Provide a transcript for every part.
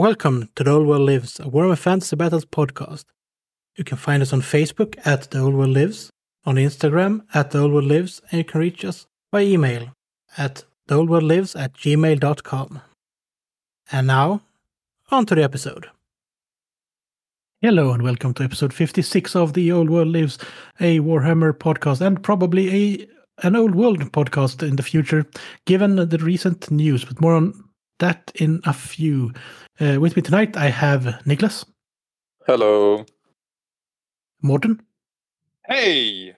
Welcome to The Old World Lives, a Warhammer Fantasy Battles podcast. You can find us on Facebook at The Old World Lives, on Instagram at The Old World Lives, and you can reach us by email at theoldworldlives@gmail.com. And now, on to the episode. Hello and welcome to episode 56 of The Old World Lives, a Warhammer podcast and probably an Old World podcast in the future, given the recent news, but more on that in a few. With me tonight I have Niklas. Hello. Mårten. Hey!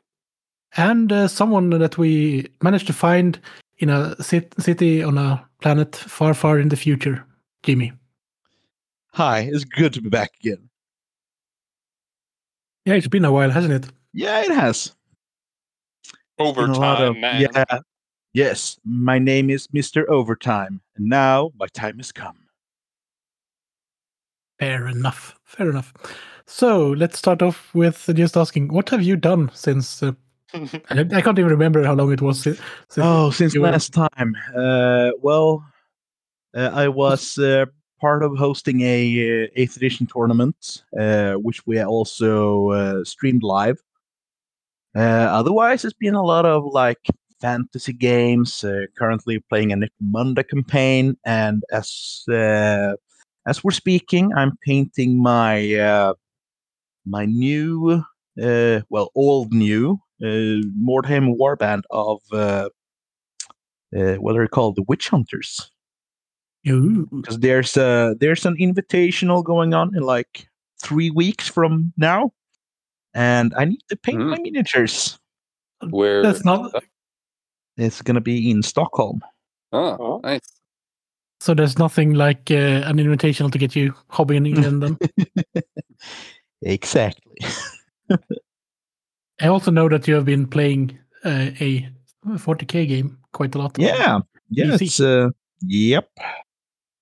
And someone that we managed to find in a city on a planet far, far in the future, Jimmy. Hi, it's good to be back again. Yeah, it's been a while, hasn't it? Yeah, it has. Overtime, man. Yeah. Yes, my name is Mr. Overtime, and now my time has come. Fair enough, fair enough. So, let's start off with just asking, what have you done since... I can't even remember how long it was since last time. I was part of hosting a 8th edition tournament, which we also streamed live. Otherwise, it's been a lot of, fantasy games, currently playing a Necromunda campaign, and as we're speaking, I'm painting my old new Mordheim warband of what are they called, the Witch Hunters? Because there's an invitational going on in 3 weeks from now, and I need to paint my miniatures. Where? That's not. It's going to be in Stockholm. Oh, nice. So there's nothing like an invitational to get you hobbying in them? Exactly. I also know that you have been playing a 40k game quite a lot. Yeah. Yep.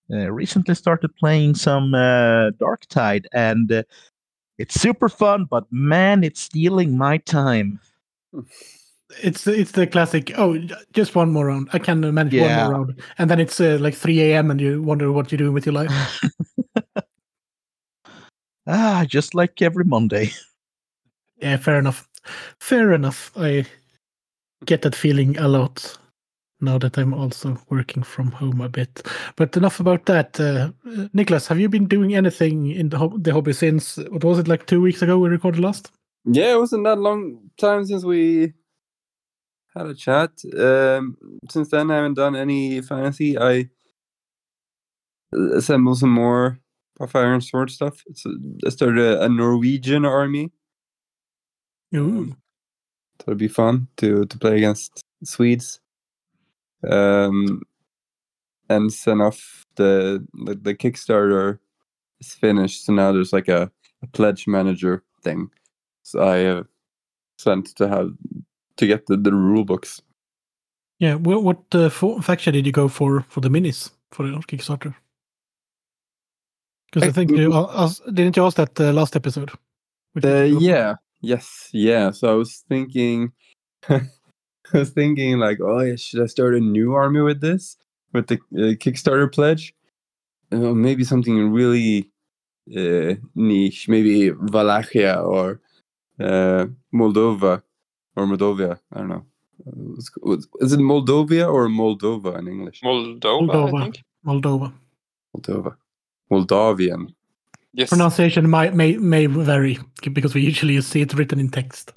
Recently started playing some Darktide, and it's super fun, but man, it's stealing my time. It's the classic, just one more round. I can manage one more round. And then it's 3 a.m. and you wonder what you're doing with your life. Just like every Monday. Yeah, fair enough. I get that feeling a lot now that I'm also working from home a bit. But enough about that. Niklas, have you been doing anything in the hobby since, what was it, 2 weeks ago we recorded last? Yeah, it wasn't that long time since we... had a chat. Since then, I haven't done any fantasy. I assembled some more Fire and Sword stuff. So I started a Norwegian army. Ooh. So it'd be fun to play against Swedes. And send off the Kickstarter is finished. So now there's a pledge manager thing. So I sent to get the rule books. Yeah, well, what faction did you go for the minis for the Kickstarter? Because I think didn't you ask that last episode? Yeah. So I was thinking, should I start a new army with this, with the Kickstarter pledge? Maybe something really niche, maybe Wallachia or Moldova. Or Moldova, I don't know. Is it Moldova or Moldova in English? Moldova, I think. Moldova. Moldavian. Yes. Pronunciation may vary, because we usually see it written in text.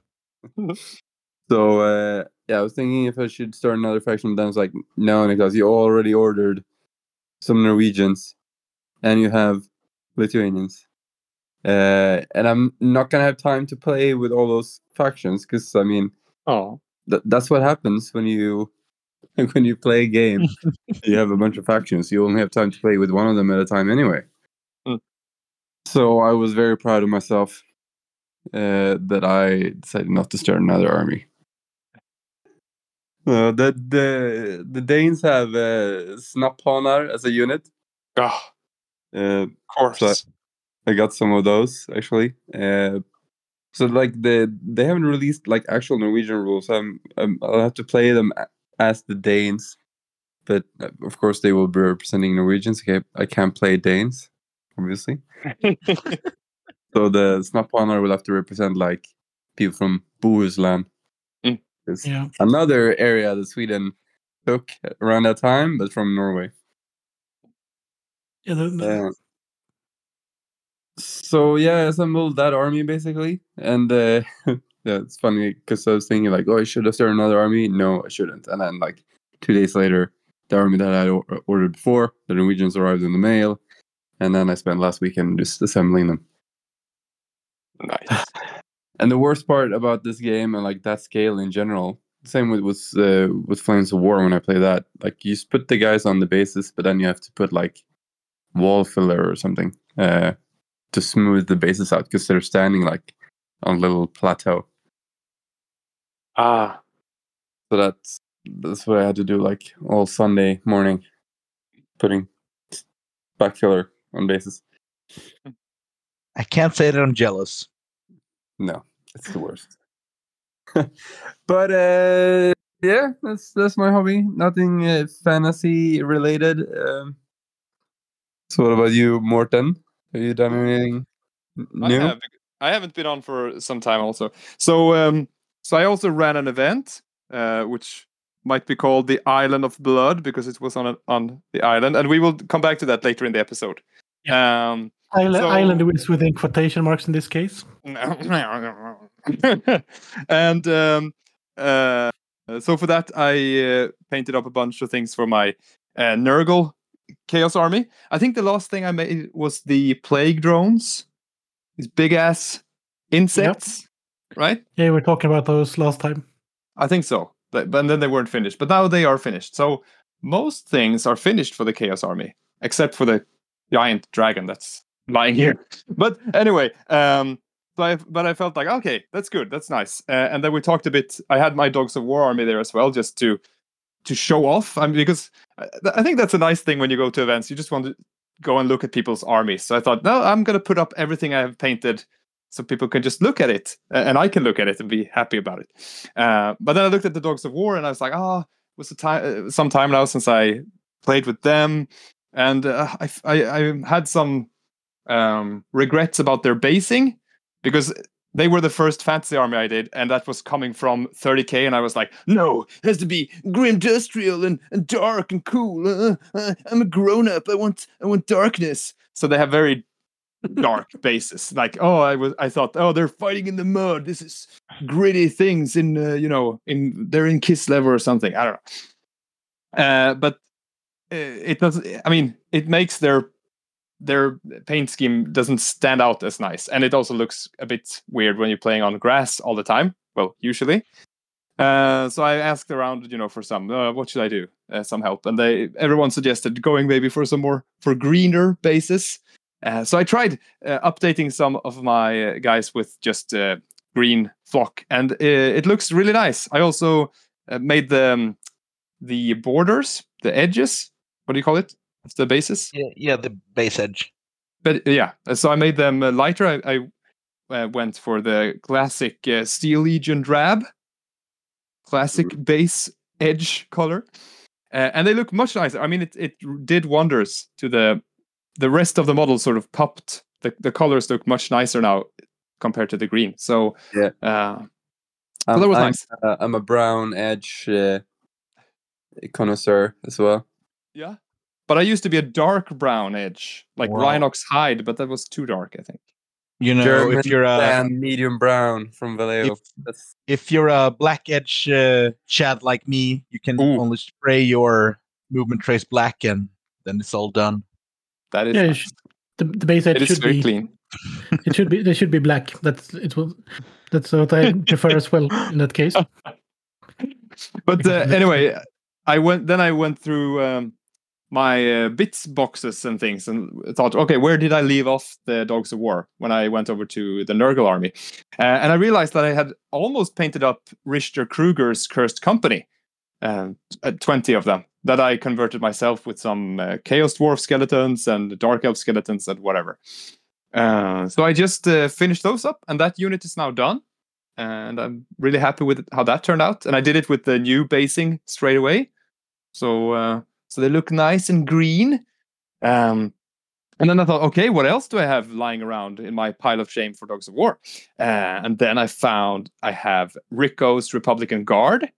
So, I was thinking if I should start another faction, but then I was like, no, Niklas, you already ordered some Norwegians, and you have Lithuanians. And I'm not going to have time to play with all those factions, because, that's what happens when you play a game. You have a bunch of factions. You only have time to play with one of them at a time anyway. Mm. So I was very proud of myself that I decided not to start another army. The Danes have Snapphanar as a unit. Of course. So I got some of those, actually. They haven't released actual Norwegian rules. I'll have to play them as the Danes, but of course they will be representing Norwegians. Okay, I can't play Danes, obviously. So the Snapphanar will have to represent like people from Bohuslän. Mm. Yeah. Another area that Sweden took around that time, but from Norway. Yeah. So yeah, I assembled that army basically, and yeah, it's funny because I was thinking like, oh, I should have started another army. No, I shouldn't. And then like 2 days later, the army that I ordered before, the Norwegians arrived in the mail, and then I spent last weekend just assembling them. Nice. And the worst part about this game and like that scale in general, same with Flames of War when I play that, like you just put the guys on the bases, but then you have to put like wall filler or something to smooth the bases out because they're standing like on a little plateau. Ah, so that's what I had to do like all Sunday morning, putting back filler on bases. I can't say that I'm jealous. No, it's the worst. But yeah, that's my hobby. Nothing fantasy related. So what about you, Mårten? Have you done anything new? I haven't been on for some time also. So I also ran an event, which might be called the Island of Blood because it was on the island, and we will come back to that later in the episode. Yeah. Island is within quotation marks in this case. And so for that, I painted up a bunch of things for my Nurgle Chaos Army. I think the last thing I made was the plague drones. These big-ass insects, yep. Right? Yeah, we were talking about those last time. I think so. And then they weren't finished. But now they are finished. So most things are finished for the Chaos Army, except for the giant dragon that's lying here. But anyway, but I felt like, okay, that's good. That's nice. And then we talked a bit. I had my Dogs of War army there as well, just to show off. I mean, because I think that's a nice thing when you go to events. You just want to go and look at people's armies. So I thought, no, I'm going to put up everything I have painted so people can just look at it. And I can look at it and be happy about it. But then I looked at the Dogs of War and I was like, it was some time now since I played with them. And I had some regrets about their basing, because they were the first fantasy army I did, and that was coming from 30k, and I was like, no, it has to be grimdustrial and dark and cool. I'm a grown-up. I want darkness. So they have very dark bases. Like, I thought they're fighting in the mud. This is gritty things in, they're in Kislev or something. I don't know. But it doesn't. I mean, it makes their paint scheme doesn't stand out as nice, and it also looks a bit weird when you're playing on grass all the time. Well, usually. So I asked around, for some. What should I do? Some help, and everyone suggested going maybe for some more for greener bases. So I tried updating some of my guys with just green flock, and it looks really nice. I also made the borders, the edges. What do you call it? It's the bases. Yeah, the base edge. But yeah, so I made them lighter. I went for the classic Steel Legion drab, classic base edge color, and they look much nicer. I mean, it did wonders to the rest of the model. Sort of popped. The colors look much nicer now compared to the green. So yeah, so that was nice. I'm a brown edge connoisseur as well. Yeah. But I used to be a dark brown edge, like Rhinox hide, but that was too dark, I think. German, if you're a medium brown from Vallejo. If you're a black edge Chad like me, you can only spray your movement trace black, and then it's all done. That is nice. The base edge should be clean. It should be. They should be black. That's what I prefer as well in that case. But anyway, I went through my bits boxes and things, and thought, okay, where did I leave off the Dogs of War when I went over to the Nurgle army? And I realized that I had almost painted up Richter Kruger's Cursed Company, 20 of them, that I converted myself with some Chaos Dwarf skeletons and Dark Elf skeletons and whatever. So I just finished those up, and that unit is now done. And I'm really happy with how that turned out. And I did it with the new basing straight away. So they look nice and green. And then I thought, okay, what else do I have lying around in my pile of shame for Dogs of War? And then I found I have Rico's Republican Guard,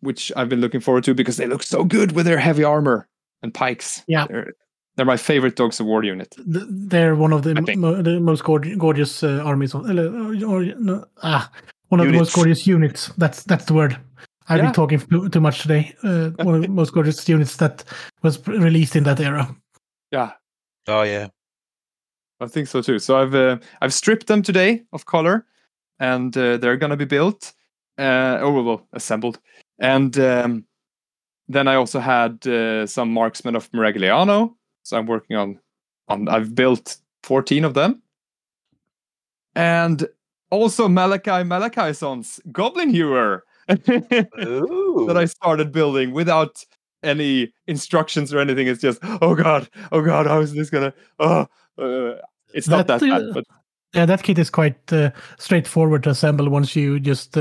which I've been looking forward to because they look so good with their heavy armor and pikes. Yeah. They're my favorite Dogs of War unit. They're one of the most gorgeous armies. One of the most gorgeous units. That's the word. I've been talking too much today. One of the most gorgeous units that was released in that era. Yeah. Oh yeah. I think so too. So I've stripped them today of color, and they're gonna be built. Assembled. And then I also had some marksmen of Miragliano. So I'm working on. I've built 14 of them, and also Malachi-Malachi-son's Goblin Hewer that I started building without any instructions or anything. It's just oh god, how is this gonna? It's not that bad. But yeah, that kit is quite straightforward to assemble once you just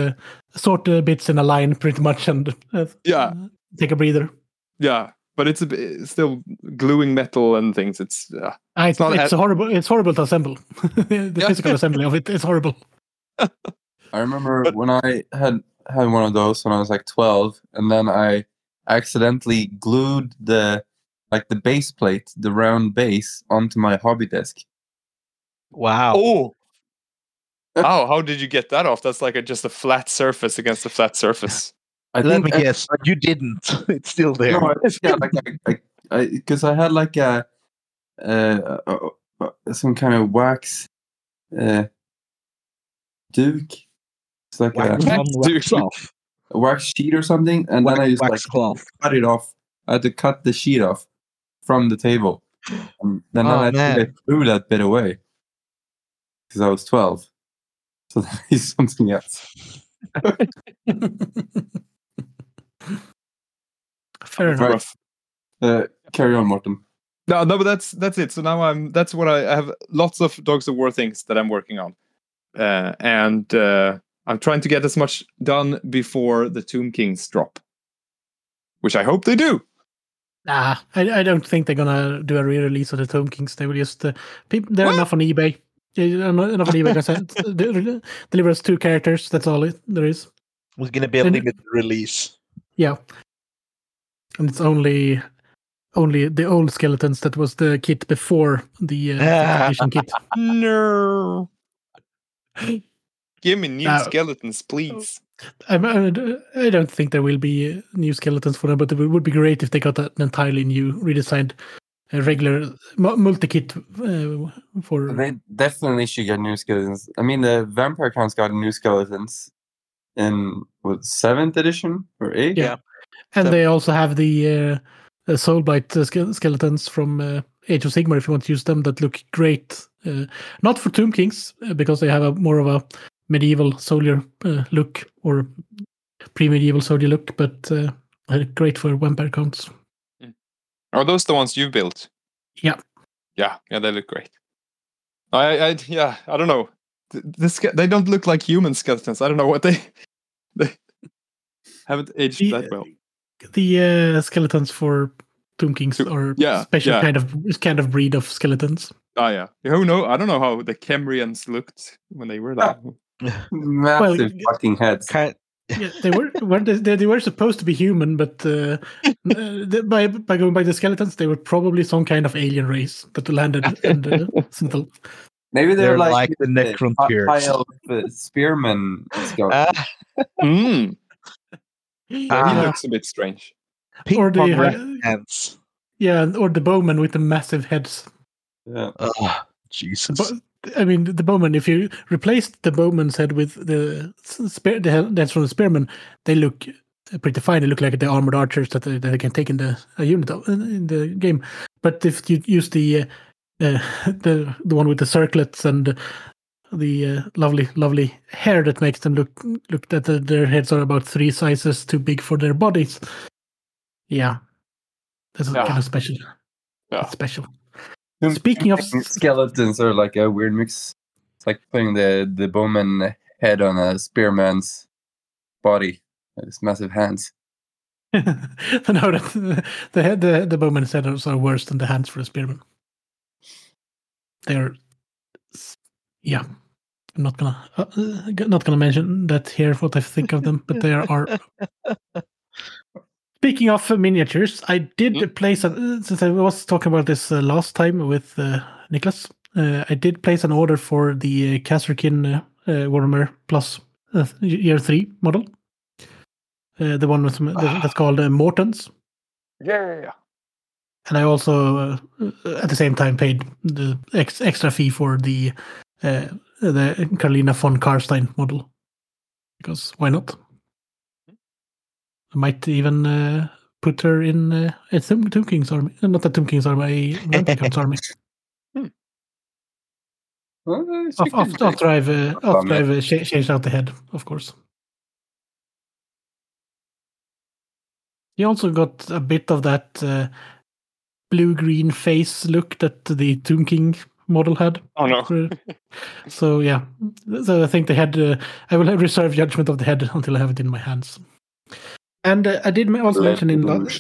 sort the bits in a line, pretty much, and take a breather. Yeah. But it's still gluing metal and things. It's horrible. It's horrible to assemble. The physical assembly of it is horrible. I remember when I had one of those when I was like 12, and then I accidentally glued the base plate, the round base, onto my hobby desk. Wow! Oh, wow! How did you get that off? That's like just a flat surface against a flat surface. Let me guess. You didn't. It's still there. No, I had like some kind of wax duke. It's like a wax sheet or something, and then I just cut it off. I had to cut the sheet off from the table, and then I threw that bit away because I was 12. So that is something else. Fair enough. Carry on, Mårten. No, but that's it. So now that's what I have. Lots of Dogs of War things that I'm working on, and I'm trying to get as much done before the Tomb Kings drop, which I hope they do. Nah, I don't think they're gonna do a re-release of the Tomb Kings. They will just they're enough on eBay. Enough on eBay. Deliver us 2 characters. That's all there is. We're gonna be a limited release. Yeah. And it's only the old skeletons that was the kit before the edition kit. No. Give me new skeletons, please. I don't think there will be new skeletons for them, but it would be great if they got an entirely new, redesigned, regular multi-kit for... They definitely should get new skeletons. I mean, the Vampire Counts got new skeletons in, 7th edition? Or 8th? Yeah. And they also have the Soulbite skeletons from Age of Sigmar, if you want to use them, that look great. Not for Tomb Kings, because they have more of a medieval soldier look, or pre-medieval soldier look, but great for Vampire Counts. Are those the ones you've built? Yeah. Yeah, they look great. I don't know. They don't look like human skeletons. I don't know what they haven't aged that well. The skeletons for Tomb Kings are special kind of breed of skeletons. Ah, yeah. Who knows? I don't know how the Kemrians looked when they were that. Massive fucking heads. Yeah, they were supposed to be human, but by going by the skeletons, they were probably some kind of alien race that landed in the Sentinel. Maybe they're like the Necromunda spearmen. He looks a bit strange. Or the hands. Yeah, or the bowmen with the massive heads. Yeah. Oh, Jesus. But, I mean, the bowmen, if you replaced the bowman's head with the heads from the spearmen, they look pretty fine. They look like the armored archers that they can take in a unit in the game. But if you use the one with the circlets and the lovely hair that makes them look that their heads are about 3 sizes too big for their bodies. Yeah, that's kind of special. Yeah. It's special. Speaking of skeletons, are like a weird mix. It's like putting the bowman head on a spearman's body. It's massive hands. No, the bowmen and sailors are worse than the hands for the spearmen. They're, yeah, I'm not gonna mention that here what I think of them, but they are. Speaking of miniatures, I did place since I was talking about this last time with Niklas. I did place an order for the Kasserkin Warhammer Plus Year 3 model. The one with, that's called Mårten's. Yeah. And I also, at the same time, paid the extra fee for the Carolina von Karstein model. Because why not? I might even put her in a Tomb Kings army. Not the Tomb Kings army, a Vampire Counts army. Well, after I've changed out the head, of course. You also got a bit of that blue-green face look that the Tomb King model had. Oh, no. So, yeah. So I think the head... I will reserve judgment of the head until I have it in my hands. And I did also mention in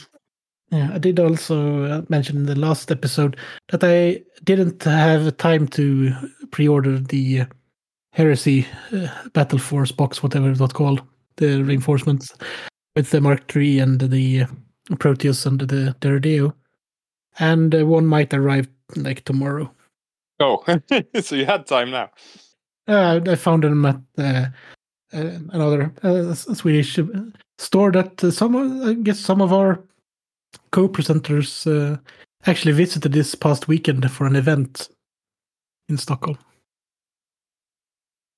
the last episode that I didn't have time to pre-order the Heresy Battle Force box, whatever it's called, the reinforcements. With the Mark III and the Proteus and the Derideo. And one might arrive like tomorrow. Oh, so you had time now. I found them at another Swedish store that some of our co-presenters actually visited this past weekend for an event in Stockholm.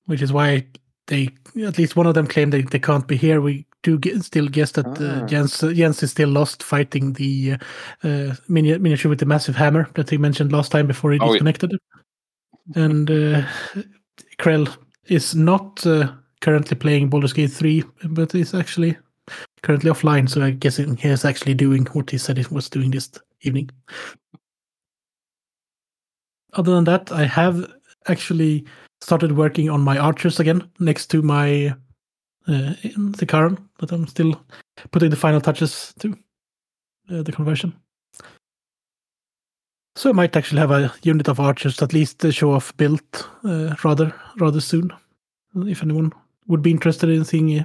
Which is why they, at least one of them, claimed they can't be here. We do still guess that Jens is still lost fighting the miniature with the massive hammer that he mentioned last time before he disconnected. Yeah. And Krell is not currently playing Baldur's Gate 3, but is actually currently offline, so I guess he is actually doing what he said he was doing this evening. Other than that, I have actually started working on my archers again next to my in the Karan, but I'm still putting the final touches to the conversion. So I might actually have a unit of archers at least to show off built rather soon. If anyone would be interested in seeing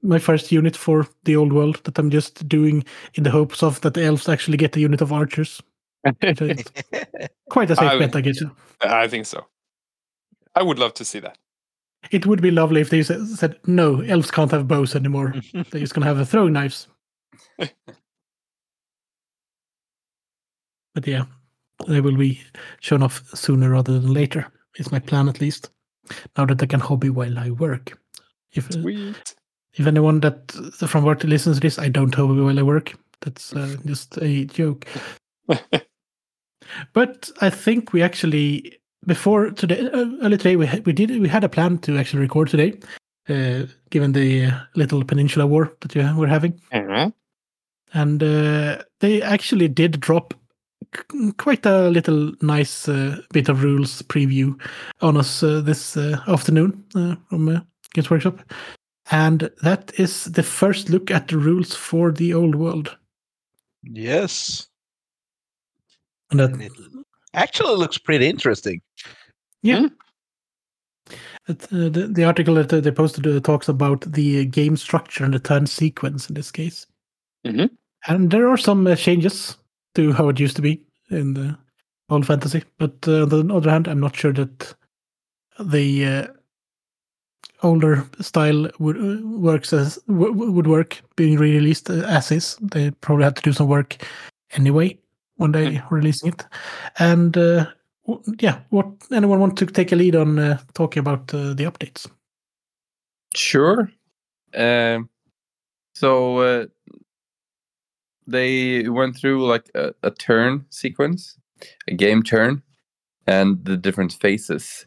my first unit for the old world that I'm just doing in the hopes of that the elves actually get a unit of archers. Quite a safe bet, I guess. I think so. I would love to see that. It would be lovely if they said, no, elves can't have bows anymore. They're just going to have throwing knives. But yeah, they will be shown off sooner rather than later. It's my plan, at least. Now that I can hobby while I work. If anyone that from work listens to this, I don't hobby while I work. That's just a joke. But I think we actually... Before today, early today, we had a plan to actually record today, given the little peninsula war that you were having, and they actually did drop quite a little nice bit of rules preview on us this afternoon from Games Workshop, and that is the first look at the rules for the old world. Yes, and that. Actually, looks pretty interesting. Yeah. The article that they posted talks about the game structure and the turn sequence in this case. Mm-hmm. And there are some changes to how it used to be in the old fantasy. But on the other hand, I'm not sure that the older style would work being released as is. They probably had to do some work anyway. One day releasing it, and what anyone want to take a lead on talking about the updates? Sure. So they went through like a turn sequence, a game turn, and the different phases,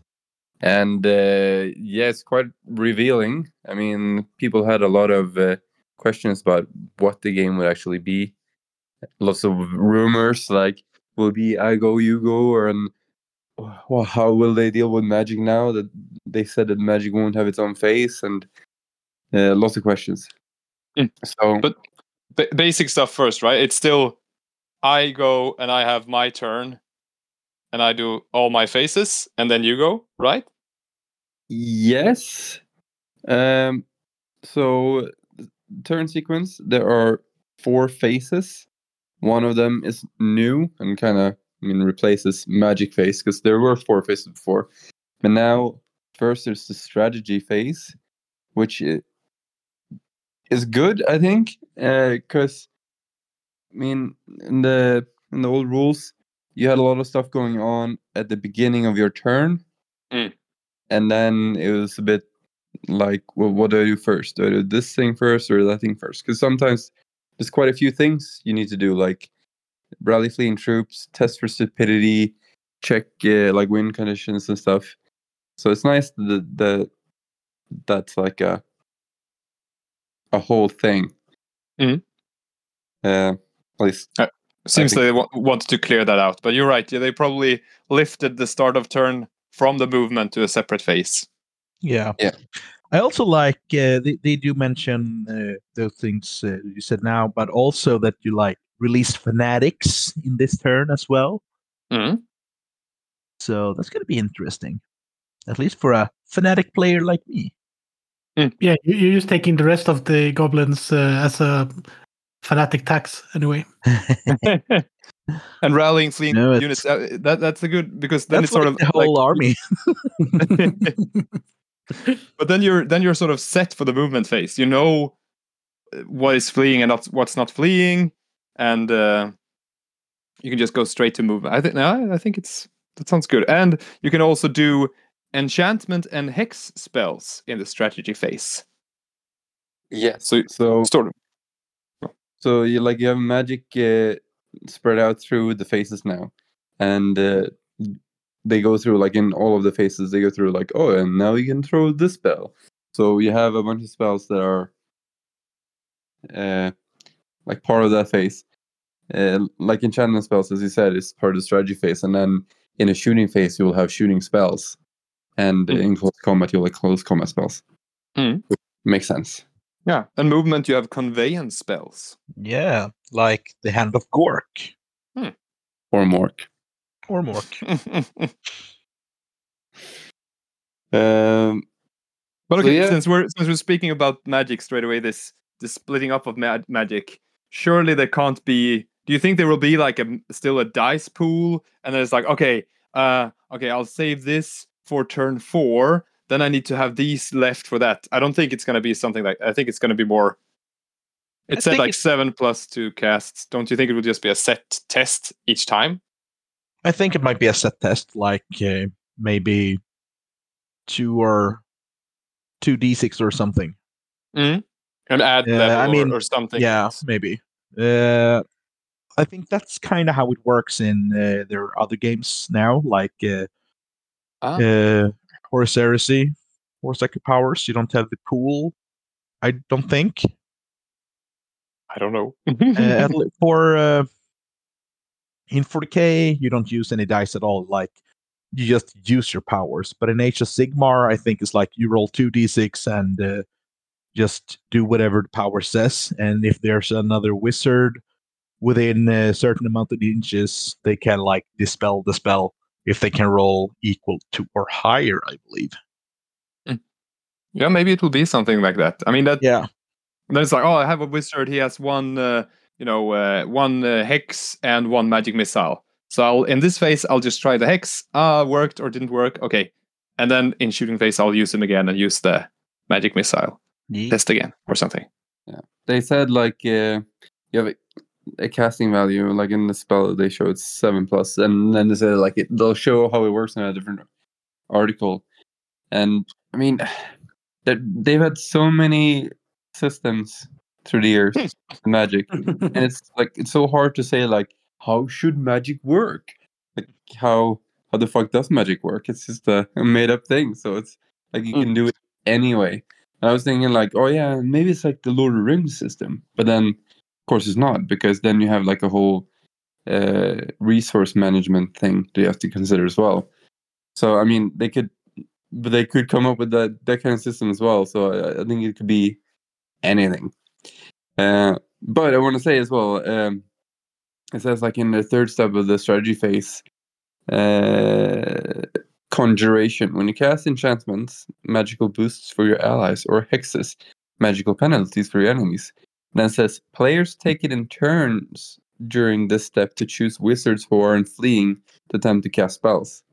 and it's quite revealing. I mean, people had a lot of questions about what the game would actually be. Lots of rumors like will be I go, you go, or how will they deal with magic now that they said that magic won't have its own face, and lots of questions. So, but basic stuff first, right? It's still I go and I have my turn, and I do all my faces, and then you go, right? Yes. So turn sequence. There are 4 phases. One of them is new and kind of, I mean, replaces magic phase, because there were 4 phases before. But now, first there's the strategy phase, which is good, I think, because I mean, in the old rules, you had a lot of stuff going on at the beginning of your turn, and then it was a bit like, well, what do I do first? Do I do this thing first or that thing first? Because sometimes there's quite a few things you need to do, like rally fleeing troops, test for stupidity, check like wind conditions and stuff. So it's nice that that's like a whole thing. At least seems like they wanted to clear that out. But you're right. Yeah, they probably lifted the start of turn from the movement to a separate phase. Yeah. I also like they do mention those things you said now, but also that you like released fanatics in this turn as well. So that's going to be interesting, at least for a fanatic player like me. Yeah, you're just taking the rest of the goblins as a fanatic tax anyway. And rallying fleeing units. That's a good, because then it's sort of the whole army. But then you're sort of set for the movement phase. You know what is fleeing and what's not fleeing, and you can just go straight to movement. I think that sounds good. And you can also do enchantment and hex spells in the strategy phase. Yeah. So sort of. So you have magic spread out through the phases now, and they go through, like, in all of the phases, they go through, like, oh, and now you can throw this spell. So you have a bunch of spells that are like part of that phase. Like enchantment spells, as you said, is part of the strategy phase. And then in a shooting phase, you will have shooting spells. And in close combat, you'll have close combat spells. Makes sense. Yeah. And movement, you have conveyance spells. Yeah. Like the Hand of Gork. Or Mork. Or Mork. But okay, so yeah. Since we're speaking about magic straight away, this splitting up of magic, surely there can't be. Do you think there will be like still a dice pool, and then it's like, okay, I'll save this for turn 4. Then I need to have these left for that. I don't think it's going to be something like. I think it's going to be more. It said like 7+2 casts. Don't you think it would just be a set test each time? I think it might be a set test, like maybe 2d6 or something, and add level or something. Yeah, else. Maybe. I think that's kind of how it works in their other games now, like Horus Heresy, or Psychic Powers. You don't have the pool. I don't think. I don't know. In 40k, you don't use any dice at all. Like, you just use your powers. But in Age of Sigmar, I think it's like you roll 2d6 and just do whatever the power says. And if there's another wizard within a certain amount of inches, they can like dispel the spell if they can roll equal to or higher, I believe. Yeah, maybe it will be something like that. I mean, that. Yeah. Then it's like, oh, I have a wizard. He has one. One hex and one magic missile. So in this phase, I'll just try the hex. Worked or didn't work. Okay. And then in shooting phase, I'll use him again and use the magic missile. Test again or something. Yeah. They said, like, you have a casting value, like in the spell they show it's 7+. And then they said, like, they'll show how it works in a different article. And, I mean, they've had so many systems through the years, magic, and it's so hard to say, like, how should magic work? Like, how the fuck does magic work? It's just a made up thing, so it's like you can do it anyway. And I was thinking, like, oh yeah, maybe it's like the Lord of the Rings system, but then of course it's not, because then you have like a whole resource management thing that you have to consider as well. So I mean, they could come up with that kind of system as well. So I think it could be anything. But I want to say as well, it says like in the third step of the strategy phase, conjuration. When you cast enchantments, magical boosts for your allies, or hexes, magical penalties for your enemies. And then it says players take it in turns during this step to choose wizards who aren't fleeing to attempt to cast spells.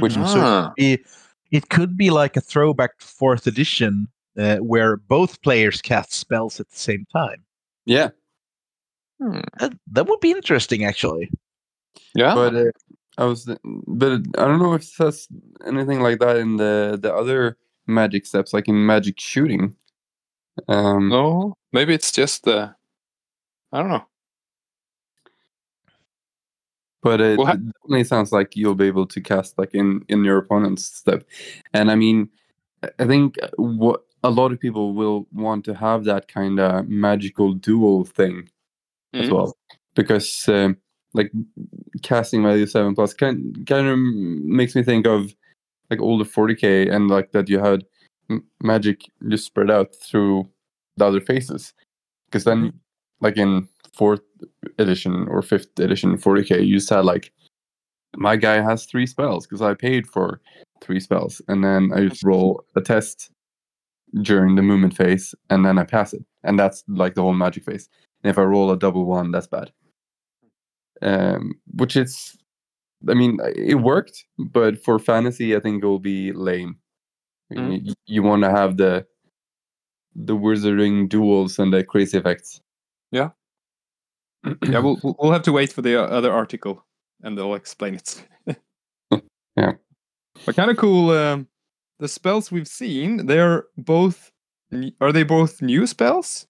Which it could be like a throwback to 4th edition where both players cast spells at the same time. Yeah. That would be interesting, actually. Yeah. But I don't know if it says anything like that in the other magic steps, like in magic shooting. No, maybe it's just I don't know. But it definitely sounds like you'll be able to cast like in your opponent's step. And I mean, I think what a lot of people will want to have that kind of magical duel thing as well. Because like casting value 7 plus kind of makes me think of like older 40k and like that you had magic just spread out through the other phases. Because then like in 4th edition or 5th edition 40k, you said like my guy has 3 spells because I paid for 3 spells, and then I just roll a test during the movement phase and then I pass it, and that's like the whole magic phase. And if I roll a double one, that's bad. Which is, I mean, it worked, but for fantasy I think it will be lame. You want to have the wizarding duels and the crazy effects. Yeah. Yeah, we'll have to wait for the other article, and they'll explain it. Yeah, but kind of cool. The spells we've seen, are they both new spells?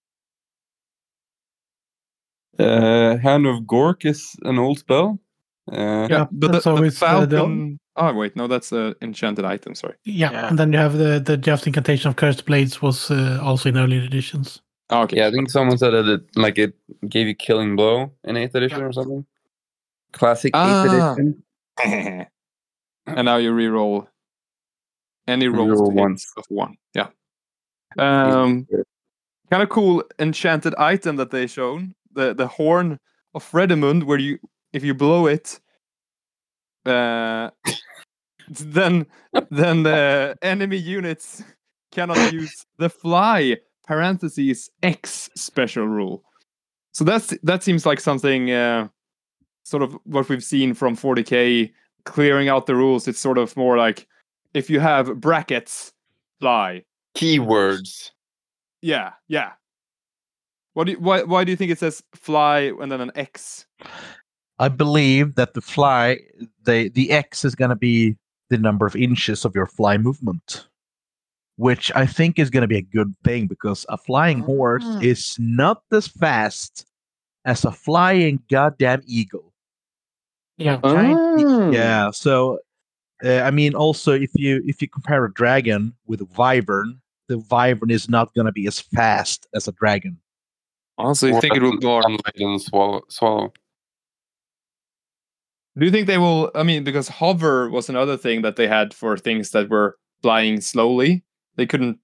Hand of Gork is an old spell. Yeah, but the Falcon. Oh wait, no, that's an enchanted item. Sorry. Yeah, and then you have the Just Incantation of Cursed Blades was also in earlier editions. Oh, okay. Yeah, I think someone said that it gave you Killing Blow in 8th edition or something. Classic 8th edition. And now you reroll any roll once of 1. Yeah. Kind of cool enchanted item that they shown, the Horn of Fredimund, where you, if you blow it, then the enemy units cannot use the fly (X) special rule. So that seems like something sort of what we've seen from 40k, clearing out the rules. It's sort of more like if you have brackets, fly keywords. Yeah. Why do you think it says fly and then an X? I believe that the fly, the X is going to be the number of inches of your fly movement, which I think is going to be a good thing, because a flying horse is not as fast as a flying goddamn eagle. Yeah. Yeah. So, I mean, also if you compare a dragon with a wyvern, the wyvern is not going to be as fast as a dragon. Also, you think it will go on and swallow? Do you think they will? I mean, because hover was another thing that they had for things that were flying slowly. They couldn't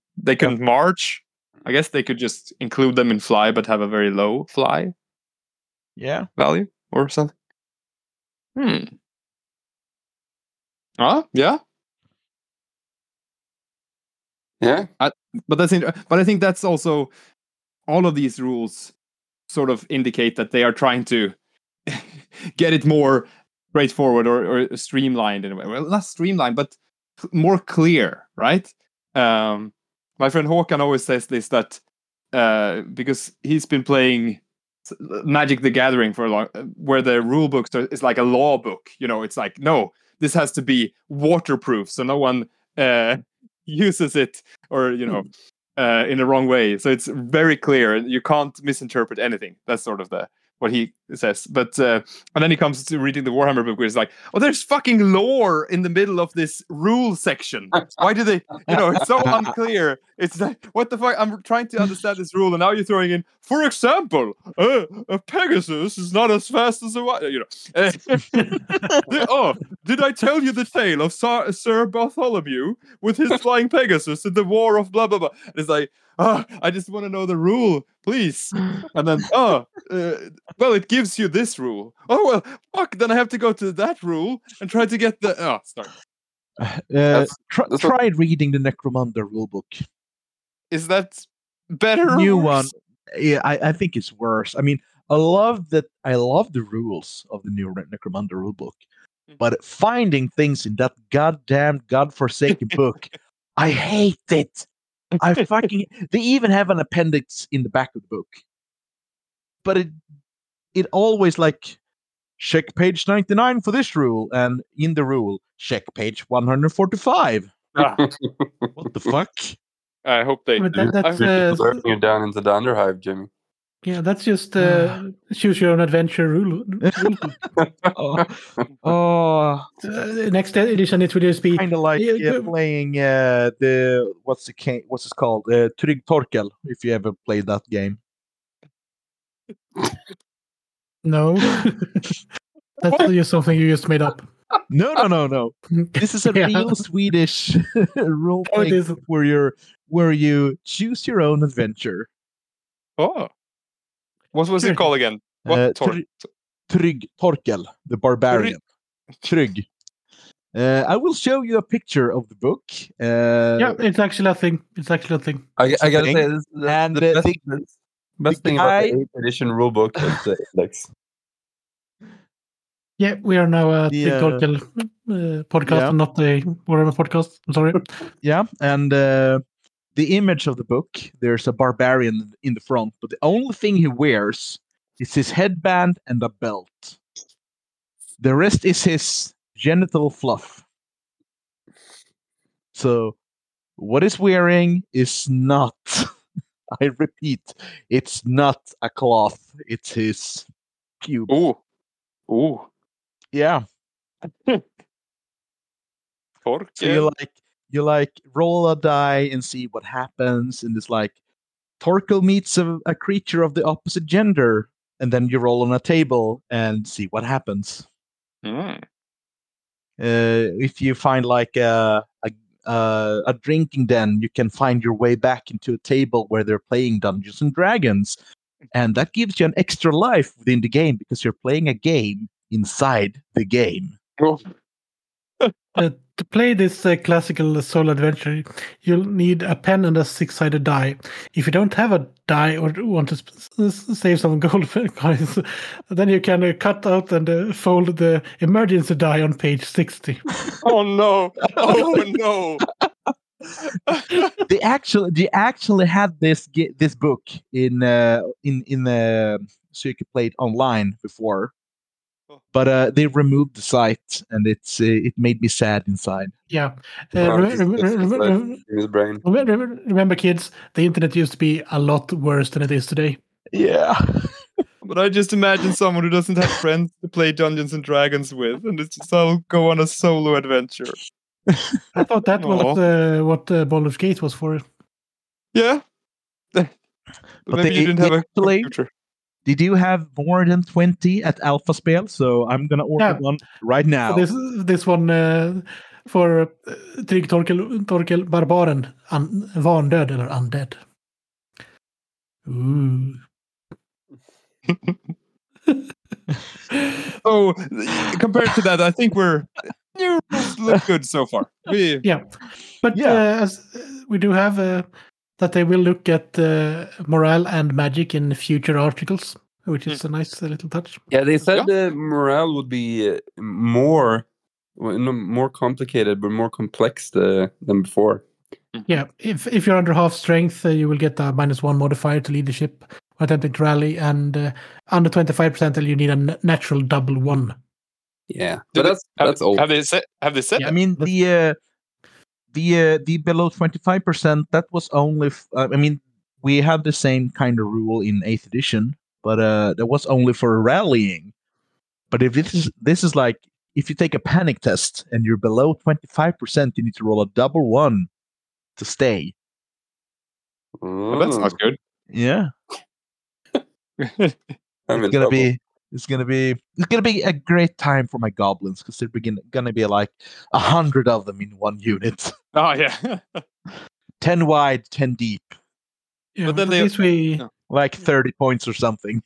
march. I guess they could just include them in fly, but have a very low fly value or something. Yeah. But I think that's also, all of these rules sort of indicate that they are trying to get it more straightforward or streamlined in a way. Well, not streamlined, but more clear, right? My friend Håkan always says this, that because he's been playing Magic the Gathering for a long, where the rule book is like a law book, you know. It's like, no, this has to be waterproof, so no one uses it or, you know, in the wrong way. So it's very clear, and you can't misinterpret anything. That's sort of what he it says. But and then he comes to reading the Warhammer book, where he's like, "Oh, there's fucking lore in the middle of this rule section. Why do they? You know, it's so unclear. It's like, what the fuck? I'm trying to understand this rule, and now you're throwing in, for example, a Pegasus is not as fast as a you know. Oh, did I tell you the tale of Sir Bartholomew with his flying Pegasus in the War of blah blah blah?" And it's like, oh, I just want to know the rule, please. And then, well, it gives you this rule. Oh, well, fuck, then I have to go to that rule and try to get the... Oh, sorry. Try reading the Necromunda rulebook. Is that better? New one. Yeah, I think it's worse. I mean, I love the rules of the new Necromunda rulebook, but finding things in that goddamn godforsaken book, I hate it. They even have an appendix in the back of the book, but it always like, check page 99 for this rule, and in the rule, check page 145. What the fuck? I hope they do. That's you down into the underhive, Jimmy. Yeah, that's just choose your own adventure rule. Next edition, it will just be kind of like playing the what's it called? Trygg Torkel. If you ever played that game, no, that's just something you just made up. No. This is a real Swedish role playing where you choose your own adventure. Oh. What was it called again? Trygg Torkel, the barbarian. Trygg. I will show you a picture of the book. Yeah, it's actually a thing. I gotta say, this is the best thing about the 8th edition rulebook is the index. Yeah, we are now a Trygg Torkel podcast and not a Warhammer podcast. I'm sorry. Yeah, and... the image of the book, there's a barbarian in the front, but the only thing he wears is his headband and a belt. The rest is his genital fluff. So what he's wearing is not, I repeat, it's not a cloth. It's his pube. Ooh. Yeah. So you roll a die and see what happens, and it's like Torkel meets a creature of the opposite gender, and then you roll on a table and see what happens. Mm. If you find like a drinking den, you can find your way back into a table where they're playing Dungeons and Dragons, and that gives you an extra life within the game because you're playing a game inside the game. Oh. To play this classical solo adventure, you'll need a pen and a 6-sided die. If you don't have a die or want to save some gold coins, then you can cut out and fold the emergency die on page 60. Oh no! Oh no! They actually had this book in so you could play it online before. But they removed the site, and it made me sad inside. Yeah. Remember, kids, the internet used to be a lot worse than it is today. Yeah. But I just imagine someone who doesn't have friends to play Dungeons and Dragons with, and it's just, I'll go on a solo adventure. I thought that was what Baldur's Gate was for. Yeah. But maybe you didn't have a computer. They do have more than 20 at Alpha Spell, so I'm going to order one right now. So this one for Trygg Torkel Barbaren, Vandöd eller Undead. Ooh. So, compared to that, I think you look good so far. As we do have... that they will look at morale and magic in future articles, which is a nice little touch. Yeah, they said the morale would be more complicated, but more complex than before. Yeah, if you're under half strength, you will get a -1 modifier to leadership, attempting to rally, and under 25%, you need a natural double one. Yeah, but that's old. Have they said? Yeah, I mean the below 25%, that was only... we have the same kind of rule in 8th edition, but that was only for rallying. But if this is like if you take a panic test and you're below 25%, you need to roll a double one to stay. Well, that sounds good. Yeah. It's gonna be a great time for my goblins because they're gonna be like 100 of them in one unit. Oh yeah, 10 wide, 10 deep. Yeah, but then like 30 points or something.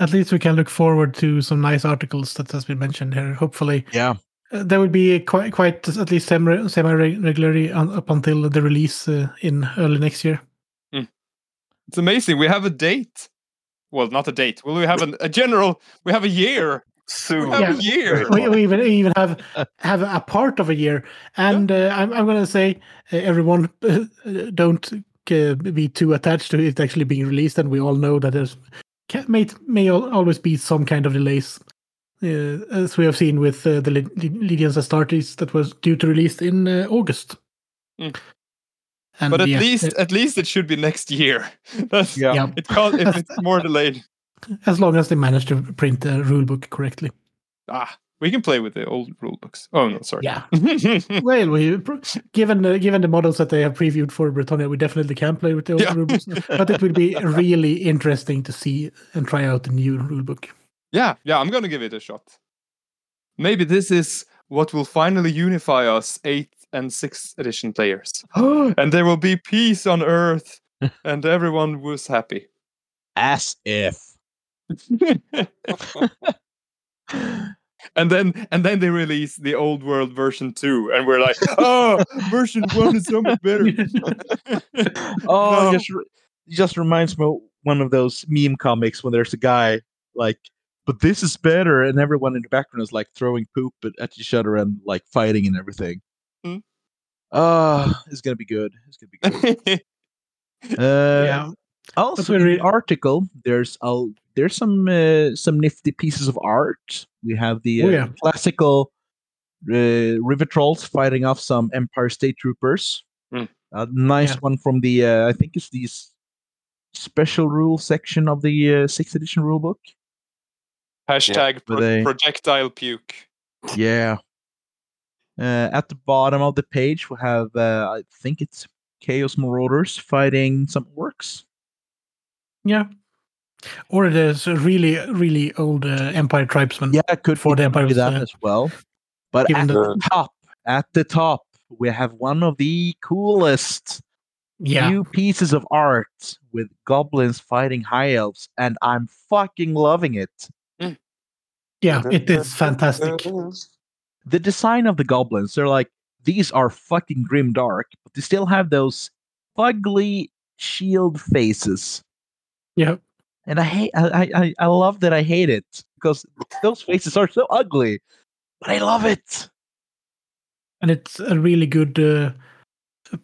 At least we can look forward to some nice articles that has been mentioned here. Hopefully, yeah, there will be quite at least semi regularly up until the release in early next year. Mm. It's amazing. We have a date. Well, not a date. Well, we have a general. We have a year soon. We even have a part of a year. And I'm going to say, everyone, don't be too attached to it actually being released. And we all know that there's may always be some kind of delays, as we have seen with the Legion's Astartes that was due to release in August. Mm. But at least it should be next year. It can't if it's more delayed. As long as they manage to print the rulebook correctly. We can play with the old rulebooks. Oh no, sorry. Yeah. Well, given the models that they have previewed for Bretonnia, we definitely can play with the old rulebooks. But it will be really interesting to see and try out the new rulebook. Yeah, I'm gonna give it a shot. Maybe this is what will finally unify us 8th and 6th edition players. And there will be peace on Earth, and everyone was happy. As if. And then they release the old world version 2, and we're like, version 1 is so much better. Just reminds me of one of those meme comics when there's a guy like, but this is better, and everyone in the background is like throwing poop at each other and like fighting and everything. It's gonna be good. Also, in the article, there's some nifty pieces of art. We have the classical river trolls fighting off some Empire State Troopers. Mm. A nice one from the I think it's the special rule section of the 6th edition rulebook. Projectile puke. Yeah. At the bottom of the page, we have, I think it's Chaos Marauders fighting some orcs. Yeah. Or there's a really, really old Empire Tribesman. Yeah, good for the Empire. That as well. But at the top, we have one of the coolest new pieces of art with goblins fighting high elves, and I'm fucking loving it. Mm. Yeah, it is fantastic. The design of the goblins, they're like, these are fucking grimdark, but they still have those fugly shield faces. Yeah. And I love that I hate it, because those faces are so ugly, but I love it. And it's a really good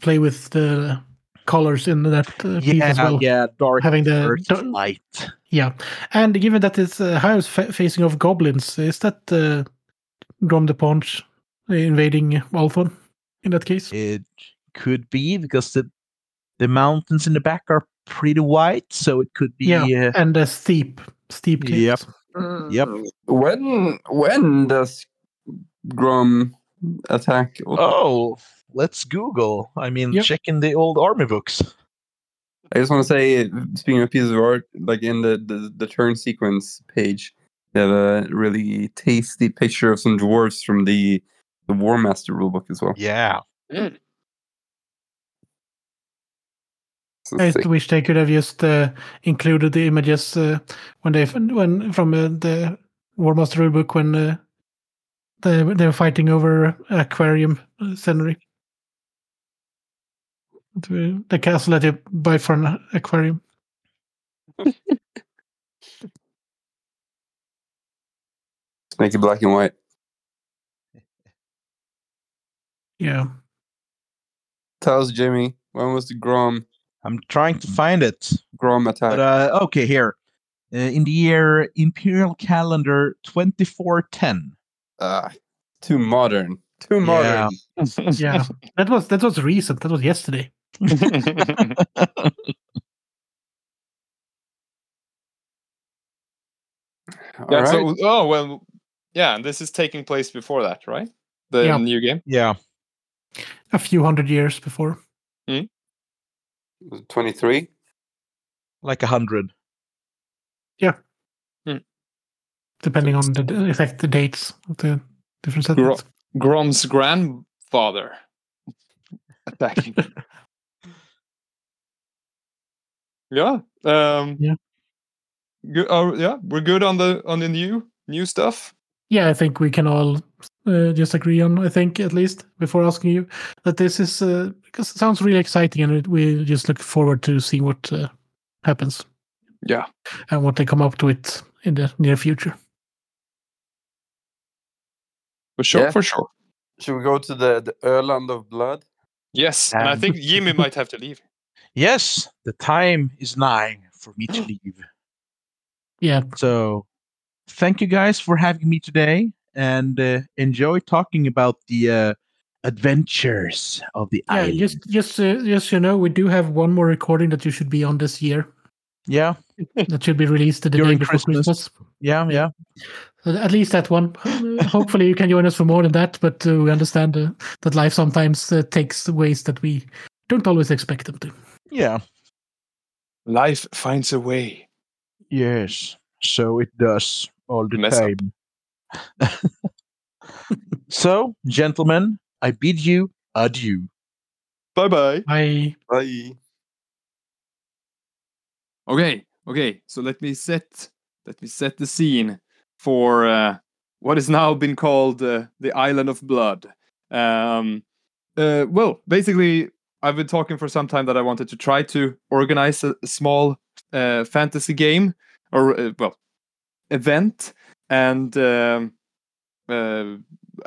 play with the colors in that piece as well. Yeah, dark having the light. Yeah. And given that it's high facing off goblins, is that... Grom the Paunch invading Walthorn in that case? It could be, because the mountains in the back are pretty white, so it could be... Yeah, and a steep case. Yep. Yep. When does Grom attack? Oh, let's Google. I mean, checking the old army books. I just want to say, speaking of pieces of art, like in the turn sequence page, they have a really tasty picture of some dwarves from the War Master rulebook as well. Yeah. Mm. I wish they could have just included the images when the War Master rulebook when they were fighting over Aquarium Scenery. The castle that you buy for an aquarium. Make it black and white. Yeah. Tell us, Jimmy, when was the Grom? I'm trying to find it. Grom attack. But, okay, here. In the year Imperial Calendar 2410. Too modern. Yeah. Yeah. That was recent. That was yesterday. Yeah, right. So, oh, well, yeah, and this is taking place before that, right? The new game? Yeah. A few hundred years before. 23? Like 100. Yeah. Depending on the exact dates of the different settlements. Grom's grandfather attacking. We're good on the new stuff. Yeah, I think we can all just agree on. I think at least before asking you that this is because it sounds really exciting, and we just look forward to see what happens. Yeah, and what they come up with in the near future. For sure. Should we go to the Öland of Blood? Yes, and I think Jimmy might have to leave. Yes, the time is nigh for me to leave. Yeah. So, thank you guys for having me today, and enjoy talking about the adventures of the island. Yeah, just you know, we do have one more recording that you should be on this year. Yeah. That should be released the day before Christmas. Yeah, yeah. So at least that one. Hopefully you can join us for more than that, but we understand that life sometimes takes ways that we don't always expect them to. Yeah. Life finds a way. Yes, so it does all the time. So, gentlemen, I bid you adieu. Bye-bye. Bye. Bye. Okay. So let me set the scene for what has now been called the Island of Blood. Well, basically, I've been talking for some time that I wanted to try to organize a small fantasy game or event, and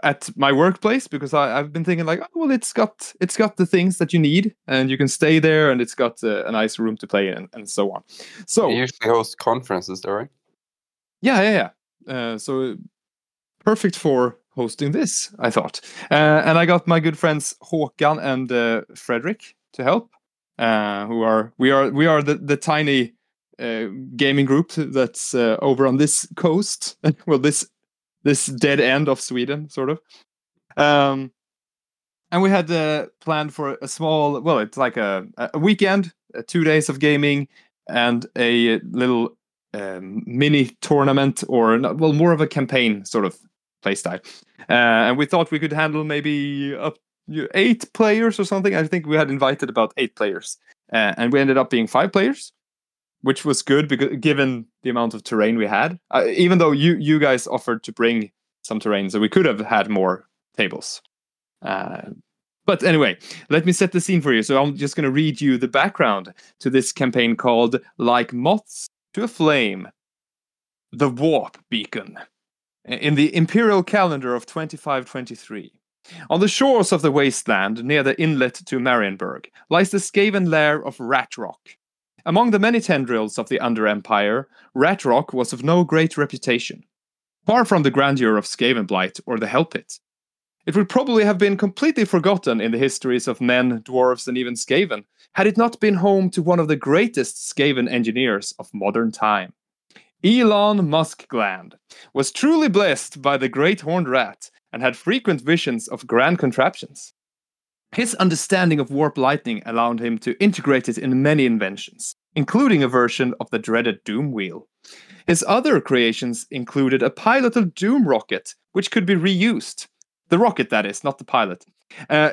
at my workplace, because I've been thinking it's got the things that you need, and you can stay there, and it's got a nice room to play in, and so on. So you usually host conferences there, right? Yeah. So perfect for hosting this, I thought. And I got my good friends Håkan and Frederick to help, who are the tiny gaming group that's over on this coast. Well, this dead end of Sweden, sort of. And we had planned for a small, well, it's like a weekend, 2 days of gaming, and a little mini tournament, or more of a campaign sort of play style. And we thought we could handle maybe up 8 players or something. I think we had invited about 8 players, and we ended up being 5 players, which was good because given the amount of terrain we had, even though you guys offered to bring some terrain, so we could have had more tables. But anyway, let me set the scene for you. So I'm just going to read you the background to this campaign called "Like Moths to a Flame: The Warp Beacon." In the Imperial Calendar of 2523, on the shores of the wasteland near the inlet to Marienburg lies the Skaven lair of Rat Rock. Among the many tendrils of the Under-Empire, Rat Rock was of no great reputation, far from the grandeur of Skavenblight or the Hellpit. It would probably have been completely forgotten in the histories of men, dwarves, and even Skaven, had it not been home to one of the greatest Skaven engineers of modern time. Elon Muskgland was truly blessed by the great horned rat and had frequent visions of grand contraptions. His understanding of warp lightning allowed him to integrate it in many inventions, including a version of the dreaded doom wheel. His other creations included a piloted doom rocket, which could be reused. The rocket, that is, not the pilot.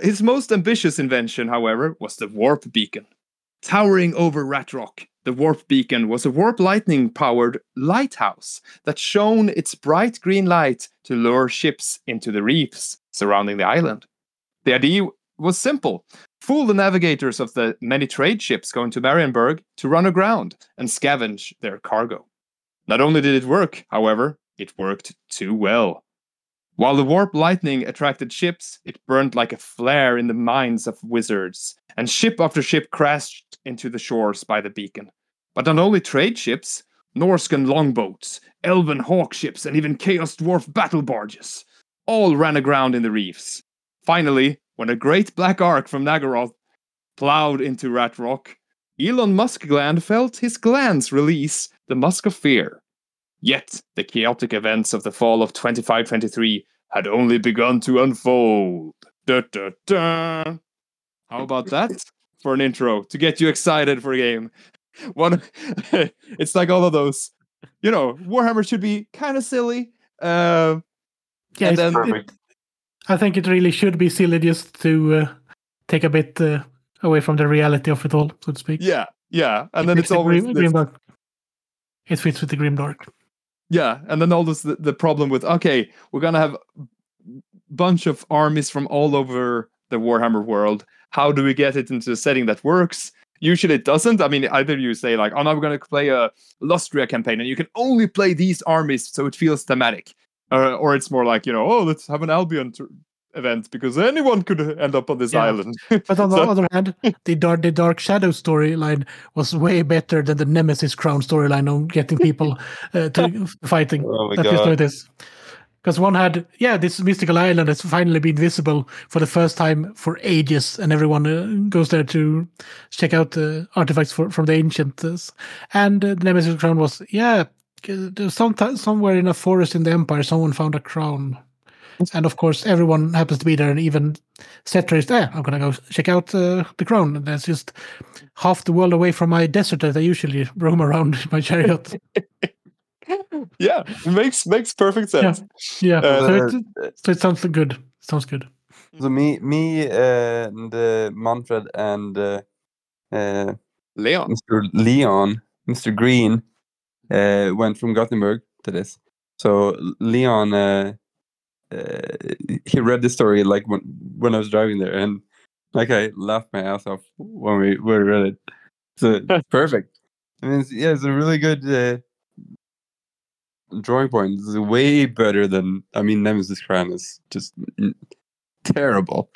His most ambitious invention, however, was the warp beacon. Towering over Rat Rock, the warp beacon was a warp lightning-powered lighthouse that shone its bright green light to lure ships into the reefs surrounding the island. The idea was simple. Fool the navigators of the many trade ships going to Marienburg to run aground and scavenge their cargo. Not only did it work, however, it worked too well. While the warp lightning attracted ships, it burned like a flare in the minds of wizards, and ship after ship crashed into the shores by the beacon. But not only trade ships, Norskan longboats, elven hawk ships, and even Chaos Dwarf battle barges all ran aground in the reefs. Finally, when a great black arc from Nagaroth plowed into Rat Rock, Elon Muskgland felt his glands release the musk of fear. Yet the chaotic events of the fall of 2523 had only begun to unfold. Da, da, da. How about that for an intro to get you excited for a game? One, it's like all of those. You know, Warhammer should be kind of silly. Yeah, and then I think it really should be silly just to take a bit away from the reality of it all, so to speak. Yeah, yeah, and then it's always Grimdark. It fits with the Grimdark. Yeah, and then all this the problem with okay, we're gonna have a bunch of armies from all over the Warhammer world. How do we get it into a setting that works? Usually it doesn't. I mean, either you say like, oh, now we're going to play a Lustria campaign and you can only play these armies so it feels thematic. Or it's more like, you know, oh, let's have an Albion event because anyone could end up on this island. But on the other hand, the Dark Shadow storyline was way better than the Nemesis Crown storyline on getting people to fighting. Oh my God. That's just what it is. Because one had, this mystical island has finally been visible for the first time for ages, and everyone goes there to check out artifacts from the ancients. And the Nemesis Crown was, somewhere in a forest in the Empire, someone found a crown. And of course, everyone happens to be there, and even settlers, I'm going to go check out the crown. And that's just half the world away from my desert that I usually roam around in my chariot. Yeah, makes perfect sense. Yeah. So it sounds good. So me, and Manfred and Leon, Mr. Leon, Mr. Green, went from Gothenburg to this. So Leon, he read the story like when I was driving there, and like I laughed my ass off when we read it. So perfect. I mean, it's a really good. Drawing point is way better than Nemesis Crown is just terrible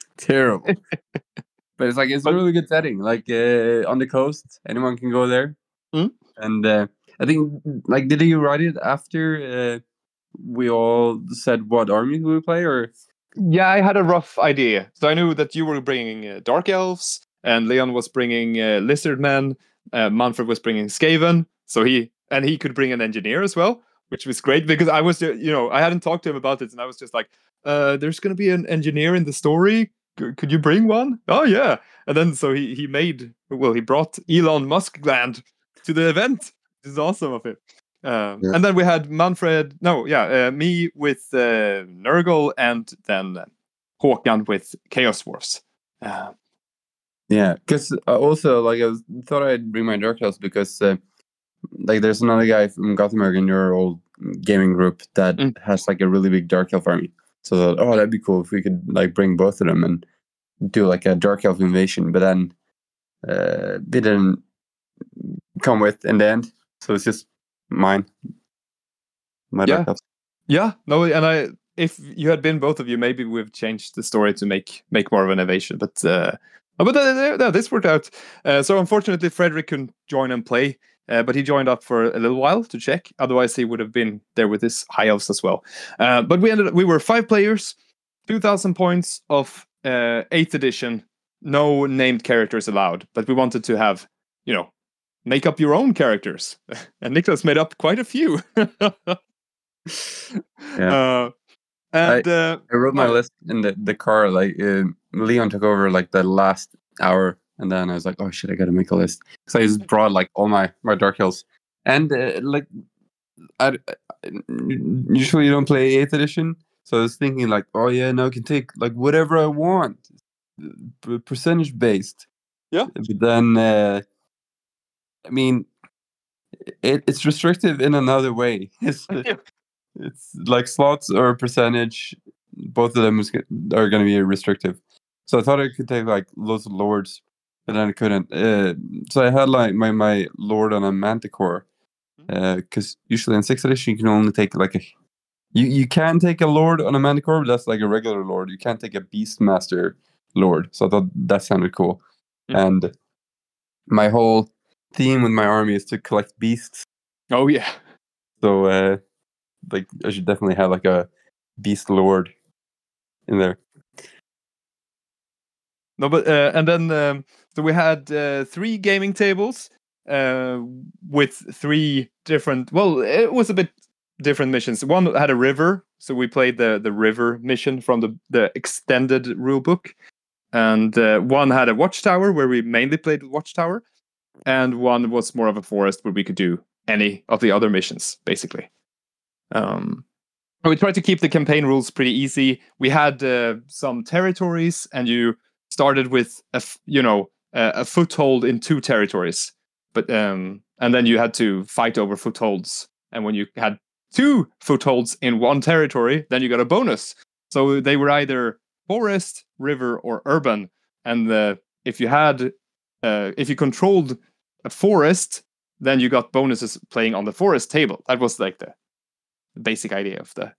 but it's like a really good setting, like on the coast, anyone can go there. And I think, like, did you write it after we all said what army we would play? Or I had a rough idea, so I knew that you were bringing Dark Elves and Leon was bringing Lizard Men, Manfred was bringing Skaven, so he could bring an engineer as well, which was great because I was, I hadn't talked to him about it, and I was just like, there's going to be an engineer in the story. Could you bring one? Oh, yeah. And then so he brought Elon Muskgland to the event, which is awesome of him. And then we had me with Nurgle, and then Håkan with Chaos Wars. Because also, like, I thought I'd bring my Dark Elves because... like there's another guy from Gothenburg in your old gaming group that has like a really big Dark Elf army. So I thought, that'd be cool if we could like bring both of them and do like a Dark Elf invasion. But then they didn't come with in the end. So it's just mine. My Dark Elves. Yeah. No, and if you had been both of you, maybe we've changed the story to make more of an invasion. But this worked out. So unfortunately, Frederick couldn't join and play. But he joined up for a little while to check. Otherwise, he would have been there with his high elves as well. But we were 5 players, 2,000 points of 8th edition. No named characters allowed. But we wanted to have, make up your own characters. And Niklas made up quite a few. I wrote my list in the car. Like Leon took over like the last hour. And then I was like, oh shit, I gotta make a list. So I just brought like all my Dark Elves. And I usually don't play 8th edition. So I was thinking like, I can take like whatever I want. Percentage based. Yeah. But then, it's restrictive in another way. It's like slots or percentage. Both of them are going to be restrictive. So I thought I could take like loads of lords. But then I couldn't. So I had like my lord on a manticore, because usually in 6th edition you can only take like you can take a lord on a manticore, but that's like a regular lord. You can't take a beastmaster lord. So I thought that sounded cool. And my whole theme with my army is to collect beasts. Oh yeah. So I should definitely have like a beast lord in there. No, but and then so we had 3 gaming tables with 3 different. Well, it was a bit different missions. One had a river, so we played the river mission from the extended rulebook. And one had a watchtower, where we mainly played watchtower. And one was more of a forest, where we could do any of the other missions, basically. We tried to keep the campaign rules pretty easy. We had some territories, and you started with a foothold in 2 territories, but and then you had to fight over footholds. And when you had 2 footholds in 1 territory, then you got a bonus. So they were either forest, river, or urban. And if you controlled a forest, then you got bonuses playing on the forest table. That was like the basic idea of the.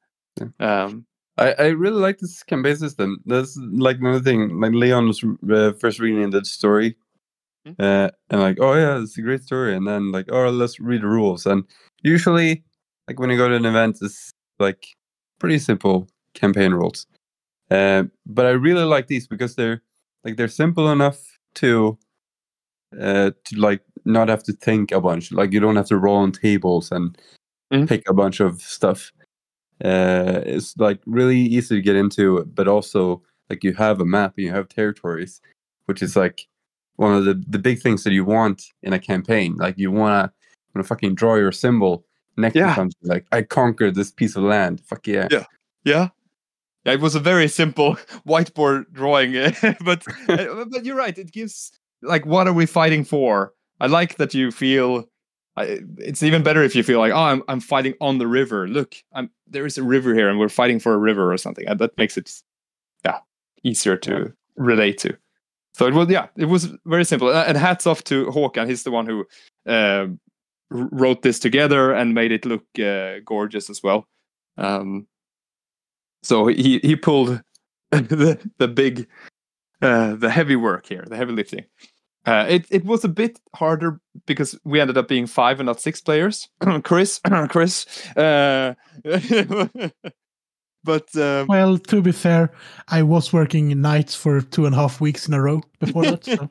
Yeah. I really like this campaign system. That's like another thing. Like Leon was first reading that story, and like, oh yeah, it's a great story. And then like, oh, let's read the rules. And usually, like when you go to an event, it's like pretty simple campaign rules. But I really like these because they're simple enough to like not have to think a bunch. Like you don't have to roll on tables and pick a bunch of stuff. It's like really easy to get into, but also like you have a map and you have territories, which is like one of the big things that you want in a campaign. Like you wanna fucking draw your symbol next to something. Like I conquered this piece of land. Fuck yeah. Yeah. It was a very simple whiteboard drawing, but you're right. It gives like, what are we fighting for? I like that you feel. It's even better if you feel like, oh, I'm fighting on the river. Look, there is a river here, and we're fighting for a river or something. And that makes it, easier to relate to. So it was very simple. And hats off to Håkan. He's the one who wrote this together and made it look gorgeous as well. So he pulled the big, the heavy work here, the heavy lifting. It was a bit harder because we ended up being 5 and not 6 players. Chris. But well, to be fair, I was working nights for 2.5 weeks in a row before that, so.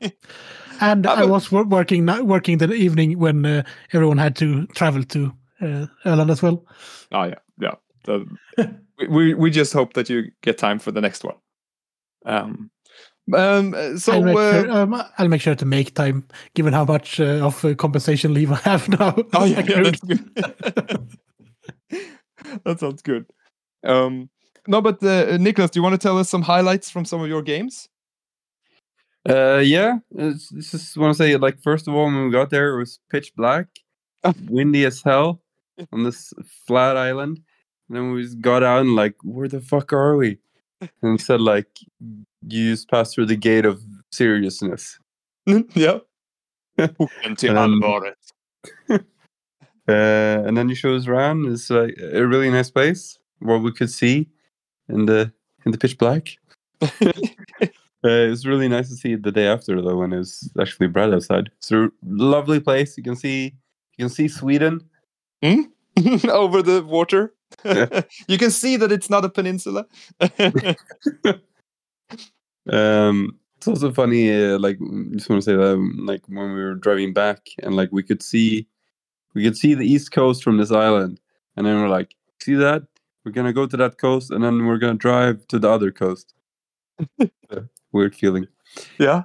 And I was working the evening when everyone had to travel to Öland as well. Oh yeah. We just hope that you get time for the next one. So I'll make sure to make time, given how much of compensation leave I have now. Oh yeah, that's good. That sounds good. No, but Niklas, do you want to tell us some highlights from some of your games? Yeah, I just want to say, like, first of all, when we got there, it was pitch black, windy as hell on this flat island. And then we just got out and like, where the fuck are we? And said like, you just passed through the gate of seriousness. Yeah. And then you show us around. It's like a really nice place, what we could see in the pitch black. It was really nice to see it the day after, though, when it was actually bright outside. It's a lovely place. You can see Sweden over the water. Yeah. You can see that it's not a peninsula. It's also funny, like, just want to say that, like, when we were driving back and like we could see the east coast from this island, and then we're like, see that? We're gonna go to that coast, and then we're gonna drive to the other coast. Weird feeling. Yeah.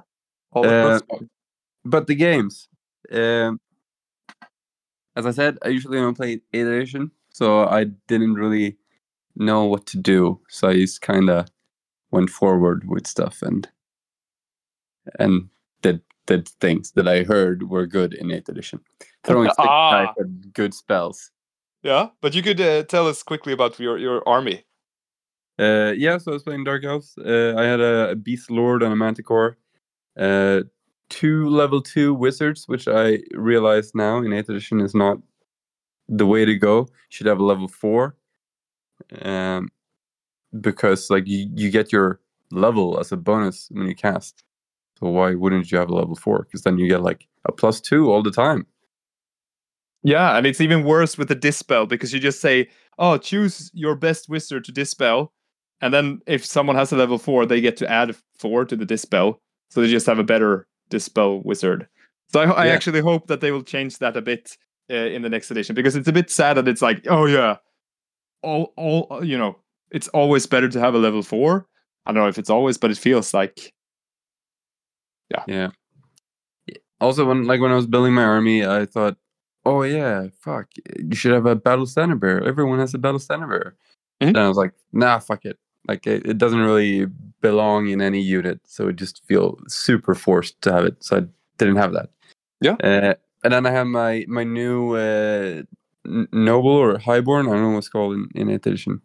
But the games. As I said, I usually don't play 8th edition, so I didn't really know what to do. So I just kinda went forward with stuff and did things that I heard were good in 8th edition. Throwing stick type and good spells. Yeah, but you could tell us quickly about your army. So I was playing Dark Elves. I had a Beast Lord and a Manticore. 2 level 2 wizards, which I realize now in 8th edition is not the way to go. You should have a level 4. Because like you get your level as a bonus when you cast, so why wouldn't you have a level 4? Because then you get like a +2 all the time. Yeah, and it's even worse with the dispel, because you just say, "Oh, choose your best wizard to dispel," and then if someone has a level 4, they get to add 4 to the dispel, so they just have a better dispel wizard. So I actually hope that they will change that a bit in the next edition, because it's a bit sad that it's like, "Oh yeah, all you know, it's always better to have a level 4. I don't know if it's always, but it feels like, yeah. Also, when I was building my army, I thought, oh yeah, fuck, you should have a battle standard bearer. Everyone has a battle standard bearer. Mm-hmm. And I was like, nah, fuck it. Like it doesn't really belong in any unit, so it just feels super forced to have it. So I didn't have that. Yeah. And then I have my new noble or highborn. I don't know what's called in 8th edition.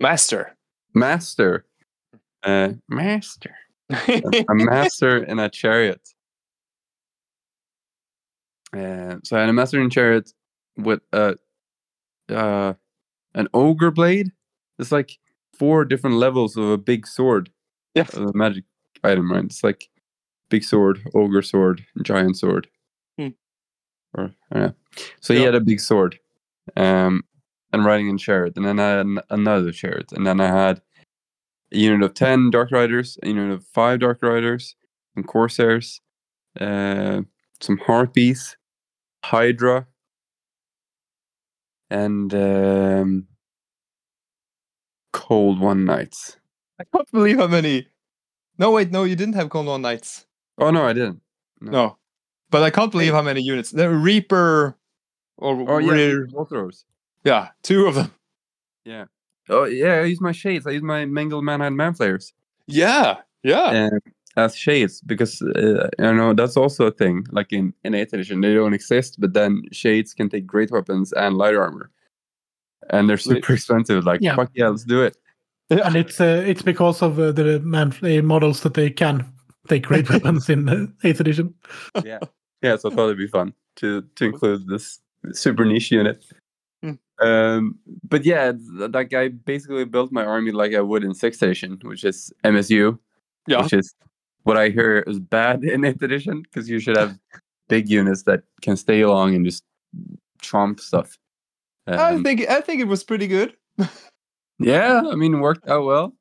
Master. A master and a chariot. So I had a master and chariot with an ogre blade. It's like 4 different levels of a big sword. Yeah, a magic item, right? It's like big sword, ogre sword, giant sword. Or I don't know. So yeah. He had a big sword, and riding in chariot, and then I had another chariot, and then I had a unit of 10 dark riders, a unit of 5 dark riders, some corsairs, some harpies, hydra, and cold one knights. I can't believe how many. No, wait, no, you didn't have cold one knights. Oh no, I didn't. No. But I can't believe how many units. The Reaper, yeah, 2 of them. Yeah. Oh yeah, I use my shades. I use my Mangled Manhide Manflayers. Yeah. As shades, because I know that's also a thing. Like in 8th edition, they don't exist. But then shades can take great weapons and light armor, and they're super expensive. Like fuck yeah, let's do it. Yeah. And it's because of the Manflayer models that they can take great weapons in 8th edition. Yeah. So I thought it'd be fun to include this super niche unit. But yeah, like I basically built my army like I would in 6th edition, which is MSU, which is what I hear is bad in 8th edition, because you should have big units that can stay long and just chomp stuff. I think it was pretty good. Yeah, I mean, worked out well.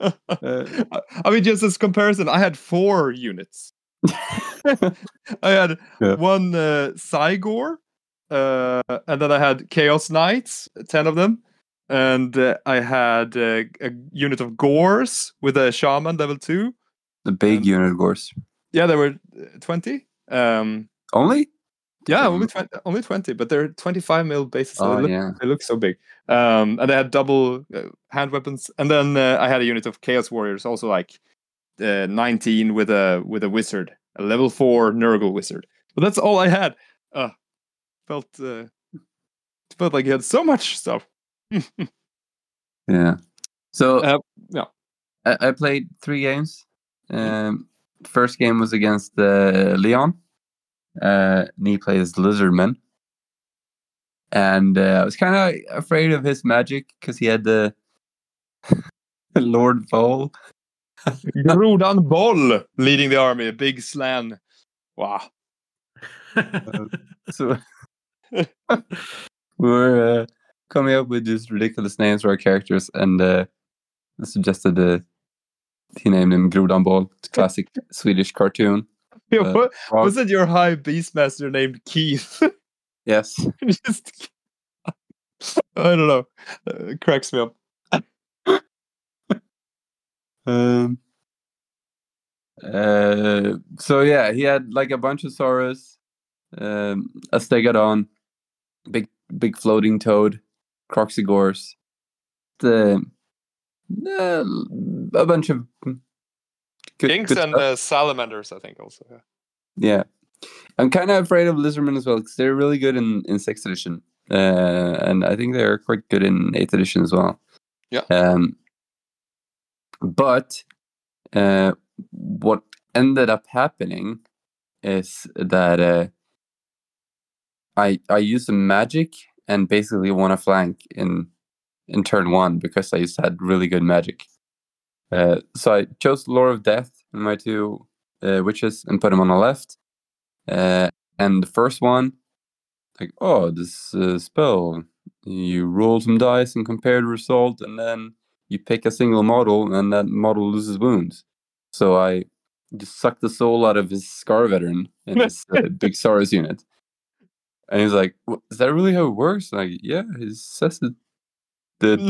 I mean, just as comparison, I had 4 units. I had one Cygor. And then I had Chaos Knights, 10 of them. And I had a unit of Gors with a Shaman level 2. The big unit of Gors. Yeah, there were 20. Only? Yeah, only 20, but they're 25 mil bases. So they look so big. And I had double hand weapons. And then I had a unit of Chaos Warriors, also like 19 with a wizard, a level 4 Nurgle wizard. But that's all I had. Felt like he had so much stuff. Yeah. So I played 3 games. First game was against Leon. And he plays Lizardman, and I was kind of afraid of his magic because he had the Lord Vole, Grodan Vole, leading the army, a big slam. Wow. So. We were coming up with just ridiculous names for our characters, and I suggested he named him Grodan Boll, classic Swedish cartoon. Was it your high beastmaster named Keith? Yes. Just, I don't know. It cracks me up. So yeah, he had like a bunch of Saurus, a Stegodon, big floating toad, Croxigors, a bunch of kinks and salamanders, I think, also. Yeah. I'm kind of afraid of Lizardmen as well, because they're really good in 6th edition. And I think they're quite good in 8th edition as well. Yeah. But what ended up happening is that I used a magic and basically won a flank in turn 1 because I used to had really good magic. So I chose Lore of Death and my 2 witches and put them on the left. And the first one, like, oh, this spell, you roll some dice and compare the result, and then you pick a single model, and that model loses wounds. So I just sucked the soul out of his Scar Veteran in his big Saurus unit. And he's like, "Is that really how it works?" Like, yeah, he says it Can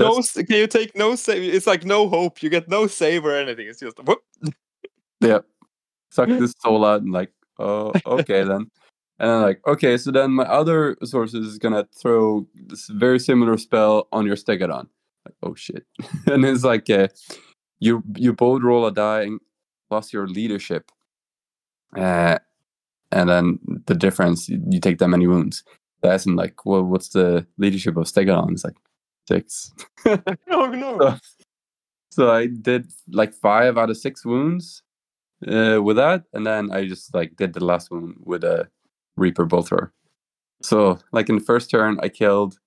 you take no save? It's like no hope. You get no save or anything. It's just whoop. Yeah. Suck this soul out and like, oh, okay then. And I'm like, okay, so then my other sources is going to throw this very similar spell on your Stegodon. Like, oh shit. And it's like, you both roll a die and lost your leadership. And then the difference, you take that many wounds. So I asked him like, well, what's the leadership of Stegodon? It's like 6. No. So I did like 5 out of 6 wounds with that. And then I just like did the last one with a Reaper Bolt Thrower. So like in the first turn, I killed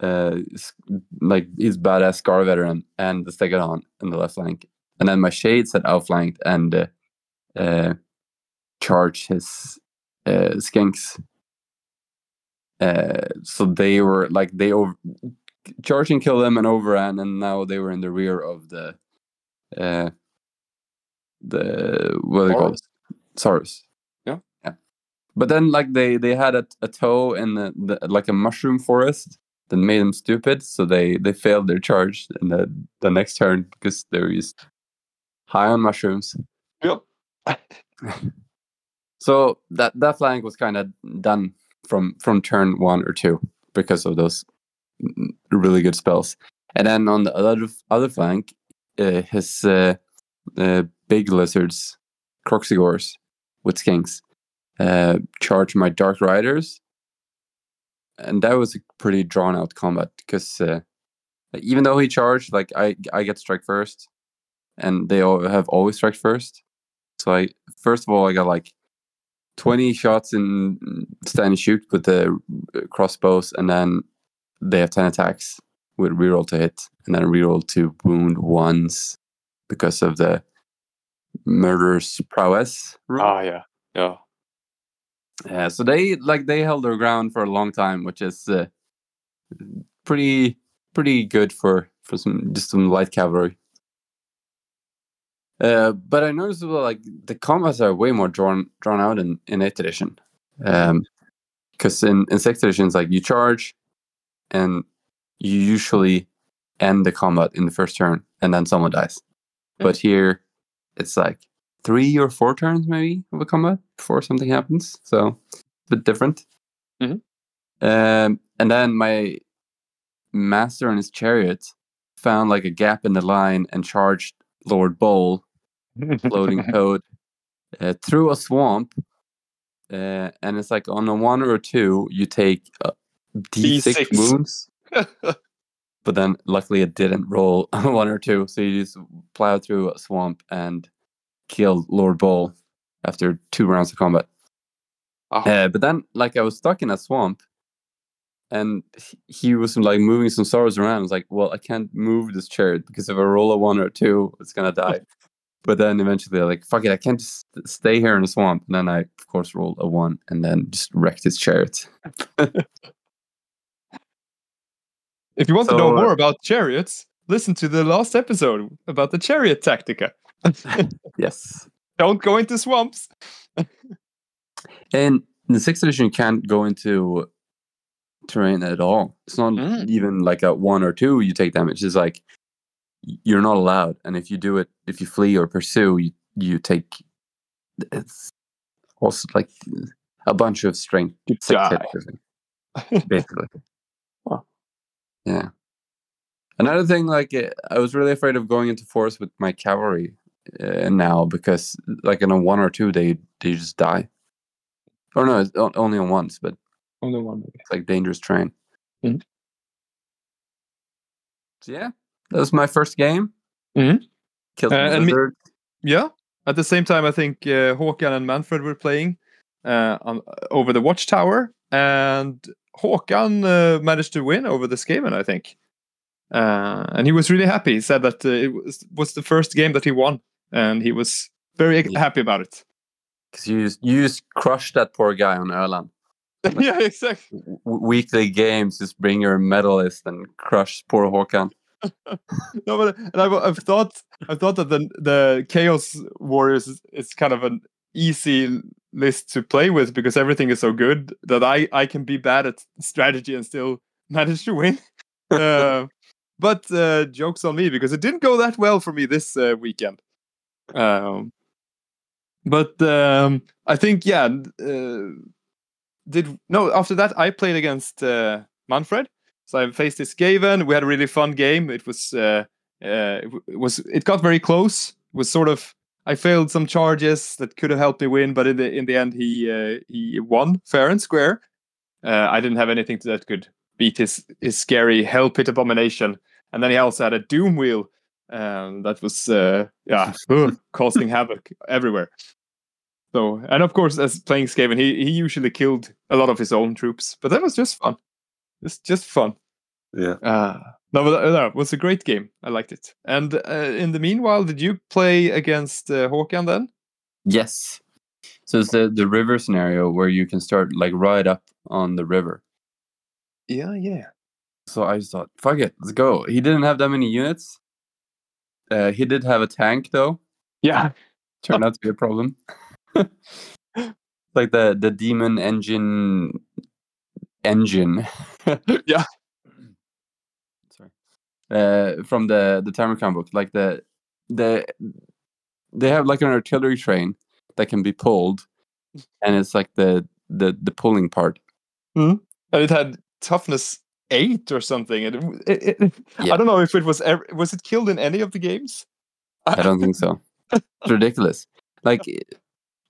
like his badass Scar Veteran and the Stegodon in the left flank. And then my Shades had outflanked and charged his Skinks. So they were like, they charge and kill them and overran, and now they were in the rear of the what are they called? Saurus. Yeah. But then like they had a toe in the like a mushroom forest that made them stupid, so they failed their charge in the next turn because they were just high on mushrooms. Yep. So that flank was kind of done from turn 1 or 2 because of those really good spells. And then on the other flank, his big lizards, Croxigors with Skinks, charged my Dark Riders. And that was a pretty drawn out combat because even though he charged, like I get strike first, and they all have always strike first. So I first of all I got like 20 shots in stand and shoot with the crossbows, and then they have 10 attacks with reroll to hit, and then reroll to wound once because of the murderer's prowess rule. Ah, yeah. Yeah, so they held their ground for a long time, which is pretty good for some light cavalry. But I noticed like the combats are way more drawn out in 8th edition. Because in 6th edition, it's like you charge and you usually end the combat in the first turn and then someone dies. But here it's like 3 or 4 turns maybe of a combat before something happens. So it's a bit different. Mm-hmm. And then my master and his chariot found like a gap in the line and charged Lord Bowl. Floating toad through a swamp, and it's like on a 1 or 2 you take D6 wounds. But then luckily it didn't roll on 1 or 2, so you just plow through a swamp and kill Lord Bowl after 2 rounds of combat. But then like I was stuck in a swamp, and he was like moving some sorrows around. I was like, well, I can't move this chariot because if I roll a 1 or 2, it's gonna die. But then eventually, like, fuck it, I can't just stay here in the swamp. And then I, of course, rolled a 1 and then just wrecked his chariot. If you want to know more about chariots, listen to the last episode about the chariot tactica. Yes. Don't go into swamps. And in the 6th edition, you can't go into terrain at all. It's not even like a 1 or 2 you take damage. It's like you're not allowed, and if you do it, if you flee or pursue, you take, it's also like a bunch of strength basically. Wow. Yeah, another thing, like I was really afraid of going into force with my cavalry now, because like in a 1 or 2 they just die. Or no, it's only on once, but only one. Okay. It's like dangerous terrain. Mm-hmm. So yeah, that was my first game. Mm-hmm. Killed the lizard. Yeah. At the same time, I think Håkan and Manfred were playing over the Watchtower, and Håkan managed to win over the Skaven, I think. And he was really happy. He said that it was the first game that he won, and he was very happy about it. Because you just crushed that poor guy on Öland. Like, yeah, exactly. Weekly games, just bring your medalist and crush poor Håkan. No, but I've thought that the Chaos Warriors is kind of an easy list to play with because everything is so good that I can be bad at strategy and still manage to win. But joke's on me, because it didn't go that well for me this weekend. I think, yeah. After that, I played against Manfred. So I faced this Skaven. We had a really fun game. It got very close. It was sort of, I failed some charges that could have helped me win, but in the end, he won fair and square. I didn't have anything that could beat his scary Hell Pit Abomination, and then he also had a Doom Wheel that was causing havoc everywhere. So, and of course, as playing Skaven, he usually killed a lot of his own troops, but that was just fun. It's just fun. Yeah. It was a great game. I liked it. And in the meanwhile, did you play against Håkan then? Yes. So it's the river scenario where you can start like right up on the river. Yeah, yeah. So I just thought, fuck it, let's go. He didn't have that many units. He did have a tank though. Yeah. Turned out to be a problem. Like the demon engine. Yeah. Sorry. From the Tamarkan book, like they have like an artillery train that can be pulled, and it's like the pulling part. Mm-hmm. And it had toughness 8 or something. And yeah. I don't know if it was it killed in any of the games? I don't think so. It's ridiculous. Like,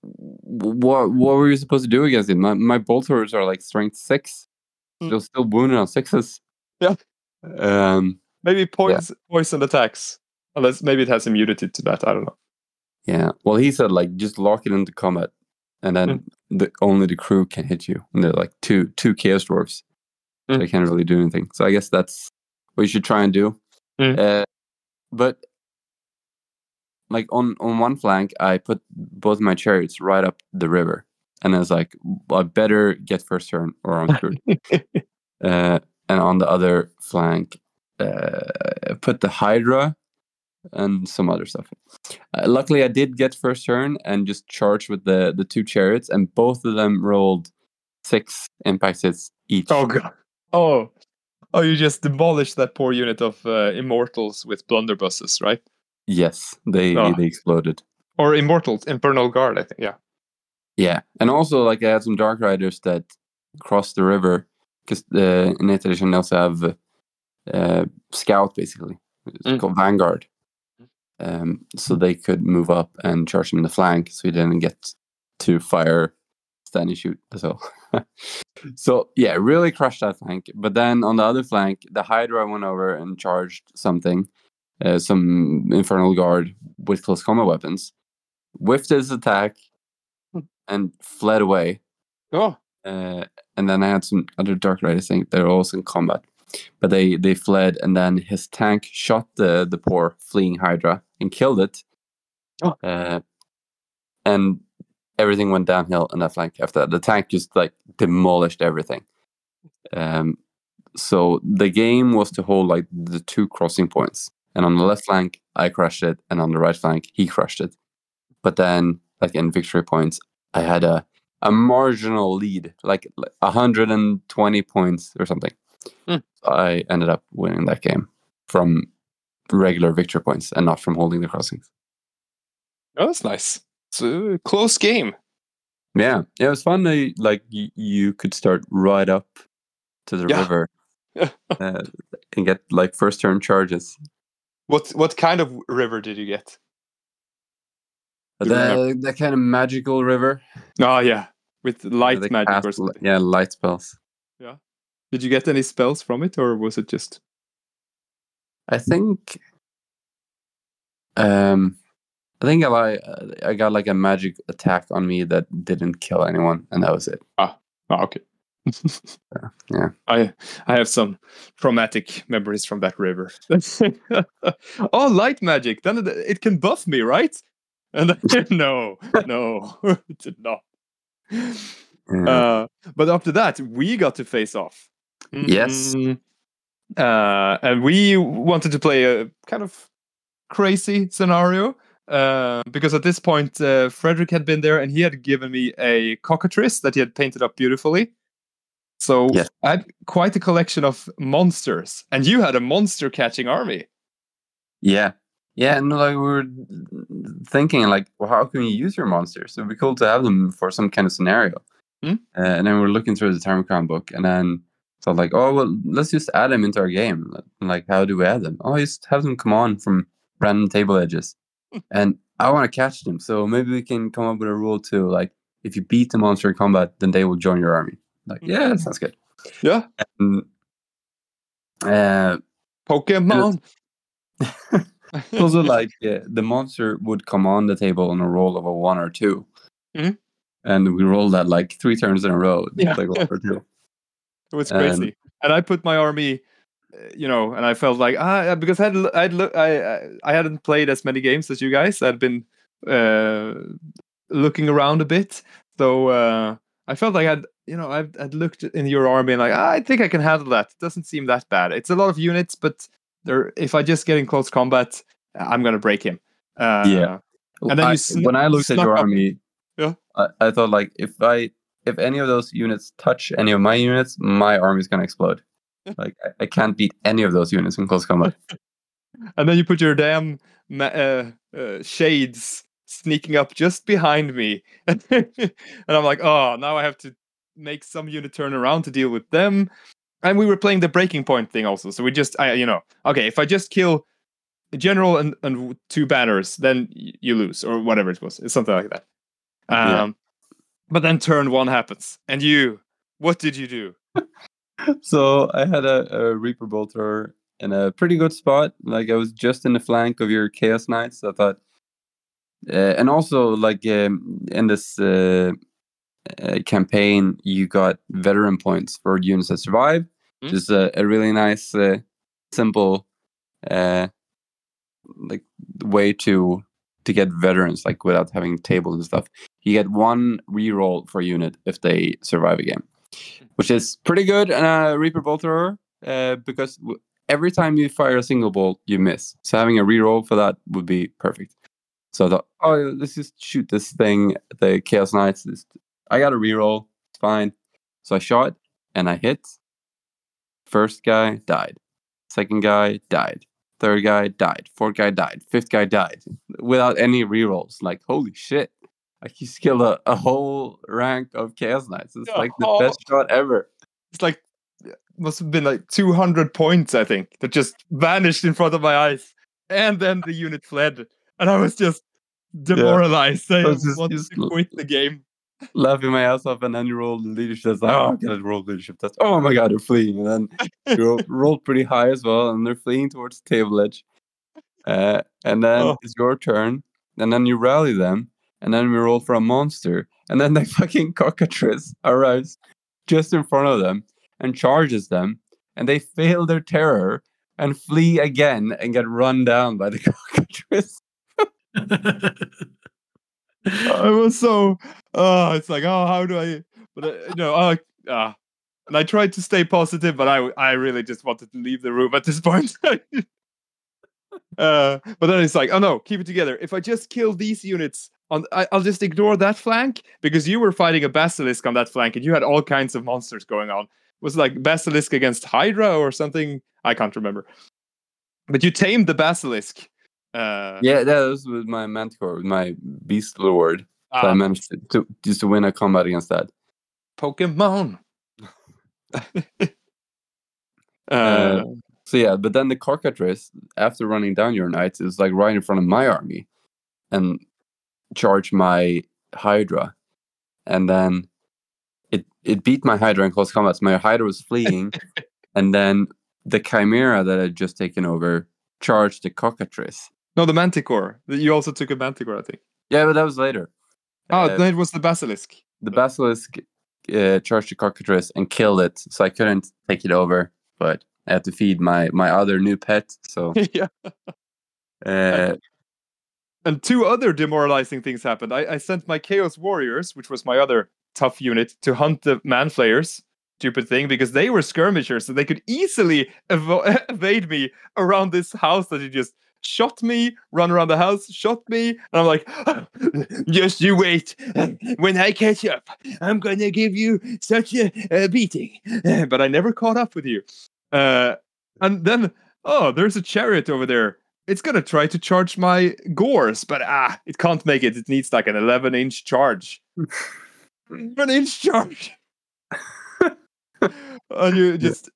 what were you supposed to do against it? My bolt throwers are like strength 6. They're still wounded on 6s. Yeah. Maybe poison attacks. Unless maybe it has immunity to that. I don't know. Yeah. Well, he said like just lock it into combat, and then only the crew can hit you. And they're like two chaos dwarves. Mm. So they can't really do anything. So I guess that's what you should try and do. Mm. But like on one flank, I put both my chariots right up the river, and I was like, I better get first turn or I'm screwed. And on the other flank, I put the Hydra and some other stuff. Luckily, I did get first turn and just charged with the two chariots, and both of them rolled 6 impact hits each. Oh god! Oh! You just demolished that poor unit of immortals with blunderbusses, right? Yes, they exploded. Or immortals, Infernal Guard, I think. Yeah. Yeah, and also like I had some Dark Riders that crossed the river because in 8th edition they also have Scout, basically. It's called Vanguard. So they could move up and charge him in the flank, so he didn't get to fire, stand and shoot as well. So yeah, really crushed that flank. But then on the other flank, the Hydra went over and charged something, some Infernal Guard with close combat weapons, whiffed his attack, and fled away. Oh! And then I had some other Dark Riders, I think they're also in combat. But they fled, and then his tank shot the poor fleeing Hydra and killed it. Oh. And everything went downhill on that flank after that. The tank just like demolished everything. So the game was to hold like the two crossing points. And on the left flank, I crushed it. And on the right flank, he crushed it. But then like in victory points, I had a marginal lead, like 120 points or something. Mm. I ended up winning that game from regular victory points and not from holding the crossings. Oh, that's nice. It's a close game. Yeah, it was fun. Like you could start right up to the river and get like first turn charges. What kind of river did you get? That kind of magical river. Oh yeah, with light magic or something. Yeah, light spells. Yeah. Did you get any spells from it, or was it just? I think, I got like a magic attack on me that didn't kill anyone, and that was it. Ah okay. Yeah, I have some traumatic memories from that river. Oh, light magic! Then it can buff me, right? And no, it did not. But after that, we got to face off. Yes. And we wanted to play a kind of crazy scenario because at this point Frederick had been there and he had given me a cockatrice that he had painted up beautifully. So yes. I had quite a collection of monsters, and you had a monster catching army. Yeah. Yeah, and like, we were thinking, like, well, how can you use your monsters? It would be cool to have them for some kind of scenario. And then we were looking through the Termicron book, and then thought, like, oh, well, let's just add them into our game. Like, how do we add them? Oh, just have them come on from random table edges. And I want to catch them, so maybe we can come up with a rule, too. Like, if you beat the monster in combat, then they will join your army. Like, yeah, that sounds good. Yeah. And, Pokemon! Also, like, the monster would come on the table on a roll of a 1 or 2. Mm-hmm. And we rolled that like 3 turns in a row. Yeah. Like 1 or 2. It was crazy. And I put my army, you know, and I felt like, because I hadn't played as many games as you guys. I'd been looking around a bit. So I felt like I'd looked in your army and like, I think I can handle that. It doesn't seem that bad. It's a lot of units, but if I just get in close combat, I'm going to break him. And then when I looked at your army, I thought, like, if any of those units touch any of my units, my army is going to explode. Like, I can't beat any of those units in close combat. And then you put your damn shades sneaking up just behind me. And I'm like, oh, now I have to make some unit turn around to deal with them. And we were playing the breaking point thing also. So we just, if I just kill a general and 2 banners, then you lose, or whatever it was. It's something like that. But then turn 1 happens. And you, what did you do? So I had a Reaper Bolter in a pretty good spot. Like, I was just in the flank of your Chaos Knights. I thought, and also, like, in this... campaign, you got veteran points for units that survived. Mm-hmm. Just a really nice, simple, like, way to get veterans, like, without having tables and stuff. You get 1 reroll for a unit if they survive a game, which is pretty good. And a Reaper Bolter, because every time you fire a single bolt, you miss. So having a reroll for that would be perfect. So I thought, oh, let's just shoot this thing. The Chaos Knights. I got a reroll. It's fine. So I shot and I hit. First guy died. Second guy died. Third guy died. Fourth guy died. Fifth guy died. Without any rerolls. Like, holy shit. Like, you just killed a whole rank of Chaos Knights. It's like the best shot ever. It's like, must have been like 200 points, I think, that just vanished in front of my eyes. And then the unit fled. And I was just demoralized. Yeah. I was just wanted to quit the game. Laughing my ass off, and then you rolled leadership test. Like, oh, I can't roll leadership test. Oh my god, they're fleeing. And then you rolled pretty high as well, and they're fleeing towards the table edge. And then it's your turn, and then you rally them, and then we roll for a monster. And then the fucking cockatrice arrives just in front of them and charges them, and they fail their terror and flee again and get run down by the cockatrice. It was so it's like, how do I, but and I tried to stay positive, but I really just wanted to leave the room at this point. But then it's like, oh no, keep it together. If I just kill these units I'll just ignore that flank, because you were fighting a basilisk on that flank and you had all kinds of monsters going on. It was like basilisk against Hydra or something, I can't remember, but you tamed the basilisk. That was with my Manticore, with my Beast Lord. So I managed to win a combat against that. Pokemon! But then the Cockatrice, after running down your knights, it was like right in front of my army and charged my Hydra. And then it beat my Hydra in close combat. So my Hydra was fleeing, and then the Chimera that I'd just taken over charged the Cockatrice. No, the Manticore. You also took a Manticore, I think. Yeah, but that was later. Then it was the Basilisk. The Basilisk charged the Cockatrice and killed it, so I couldn't take it over, but I had to feed my other new pet, so... Yeah. And 2 other demoralizing things happened. I sent my Chaos Warriors, which was my other tough unit, to hunt the Manflayers. Stupid thing, because they were skirmishers, so they could easily evade me around this house that you just shot me, run around the house, shot me. And I'm like, just you wait. When I catch up, I'm going to give you such a beating. But I never caught up with you. And then, oh, there's a chariot over there. It's going to try to charge my gores, but it can't make it. It needs like an 11-inch charge. An inch charge. And you just...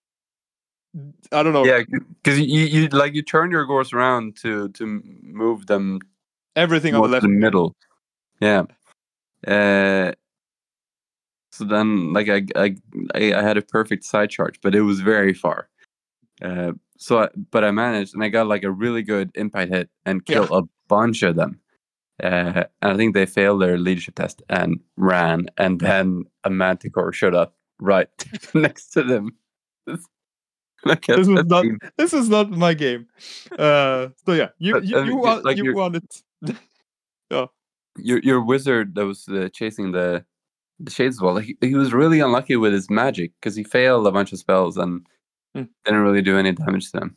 I don't know. Yeah, because you turn your gores around to move them. Everything on the left, the middle. Yeah. So then, like I had a perfect side charge, but it was very far. So I managed, and I got like a really good impact hit and killed a bunch of them. And I think they failed their leadership test and ran, and then a manticore showed up right next to them. This is not my game. So yeah, you won it. Yeah. Your wizard that was chasing the shades wall, he was really unlucky with his magic because he failed a bunch of spells and didn't really do any damage to them.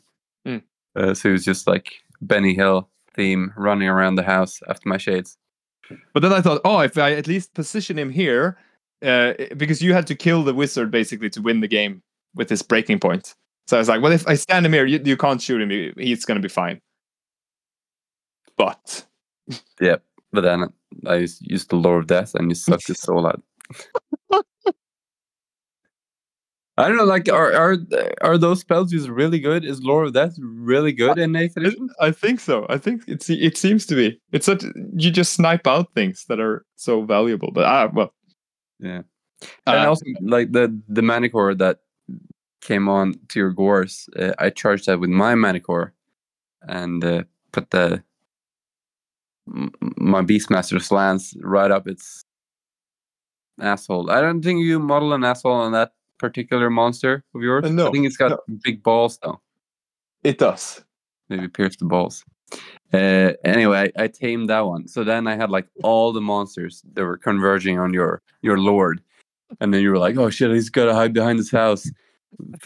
So he was just like Benny Hill theme, running around the house after my shades. But then I thought, if I at least position him here, because you had to kill the wizard basically to win the game with this breaking point. So I was like, well, if I stand him here, you can't shoot him. He's going to be fine. But. Yeah, but then I used the Lord of Death and you sucked his soul out. I don't know, like, are those spells used really good? Is Lord of Death really good in 8th edition? I think so. I think it seems to be. It's such, you just snipe out things that are so valuable. But, well. Yeah. And also, like, the Manicore that came on to your gores, I charged that with my Manicore and put my Beastmaster's lance right up its asshole. I don't think you model an asshole on that particular monster of yours. No, I think it's got big balls though. It does. Maybe pierce the balls. Anyway, I tamed that one. So then I had like all the monsters that were converging on your lord. And then you were like, oh shit, he's got to hide behind this house.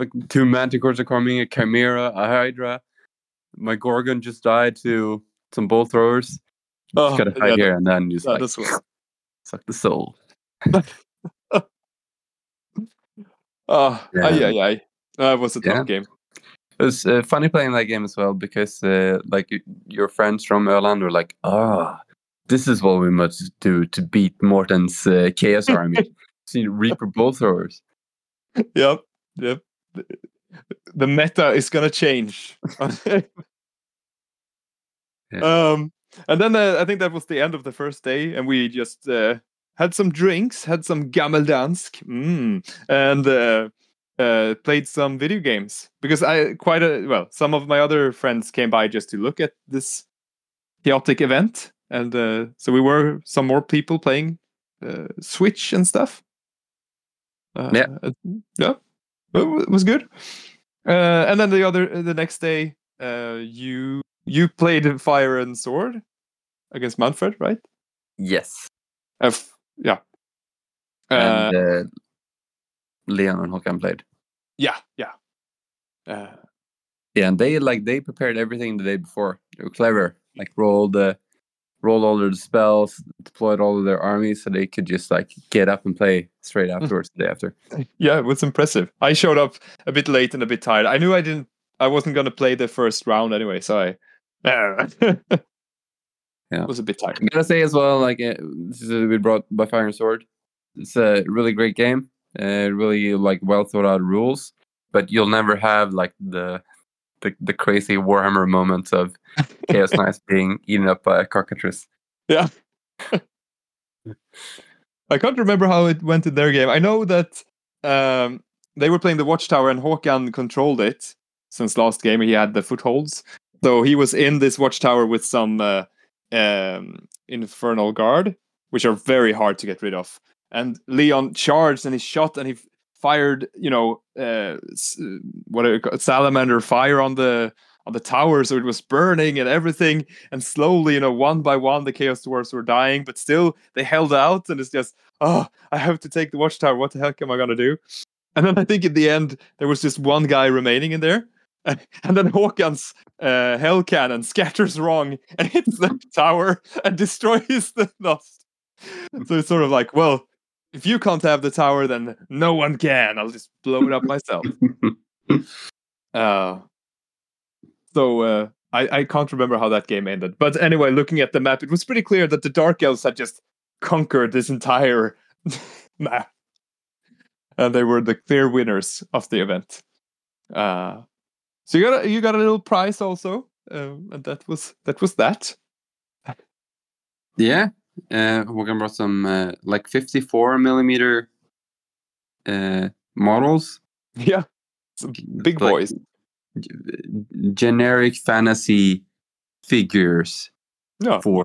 Like 2 manticores are coming, a chimera, a hydra. My gorgon just died to some bolt throwers. Oh, just gotta hide here, and then just like suck the soul. That was a tough game. It was funny playing that game as well because like your friends from Öland were like, this is what we must do to beat Mårten's chaos army. So you reaper bolt throwers. Yep. The meta is gonna change. And then I think that was the end of the first day, and we just had some drinks, had some gammeldansk, and played some video games. Because some of my other friends came by just to look at this chaotic event, and so we were some more people playing Switch and stuff. It was good. And then the next day, you played Fire and Sword against Manfred, right? Yes. And Leon and Håkan played. Yeah. And they prepared everything the day before. They were clever. Like rolled all their spells, deployed all of their armies so they could just like get up and play straight afterwards the day after. Yeah, it was impressive. I showed up a bit late and a bit tired. I knew I wasn't going to play the first round anyway, so I was a bit tired. I'm going to say as well, like we brought by Fire and Sword. It's a really great game, really like well thought out rules, but you'll never have like the crazy Warhammer moments of Chaos Knights being eaten up by a cockatrice. Yeah. I can't remember how it went in their game. I know that they were playing the Watchtower and Håkan controlled it since last game. He had the footholds. So he was in this Watchtower with some Infernal Guard, which are very hard to get rid of. And Leon charged and he shot and he fired, salamander fire on the tower, so it was burning and everything. And slowly, one by one, the Chaos Dwarves were dying, but still they held out. And it's just, I have to take the Watchtower. What the heck am I gonna do? And then I think at the end there was just one guy remaining in there, And then Håkan's hell cannon scatters wrong and hits the tower and destroys the Nost. So it's sort of like, well, if you can't have the tower, then no one can. I'll just blow it up myself. So I can't remember how that game ended. But anyway, looking at the map, it was pretty clear that the Dark Elves had just conquered this entire map. And they were the clear winners of the event. So you got a little prize also, and that was that. Yeah, Håkan brought some 54 millimeter models. Yeah, some big boys. Generic fantasy figures for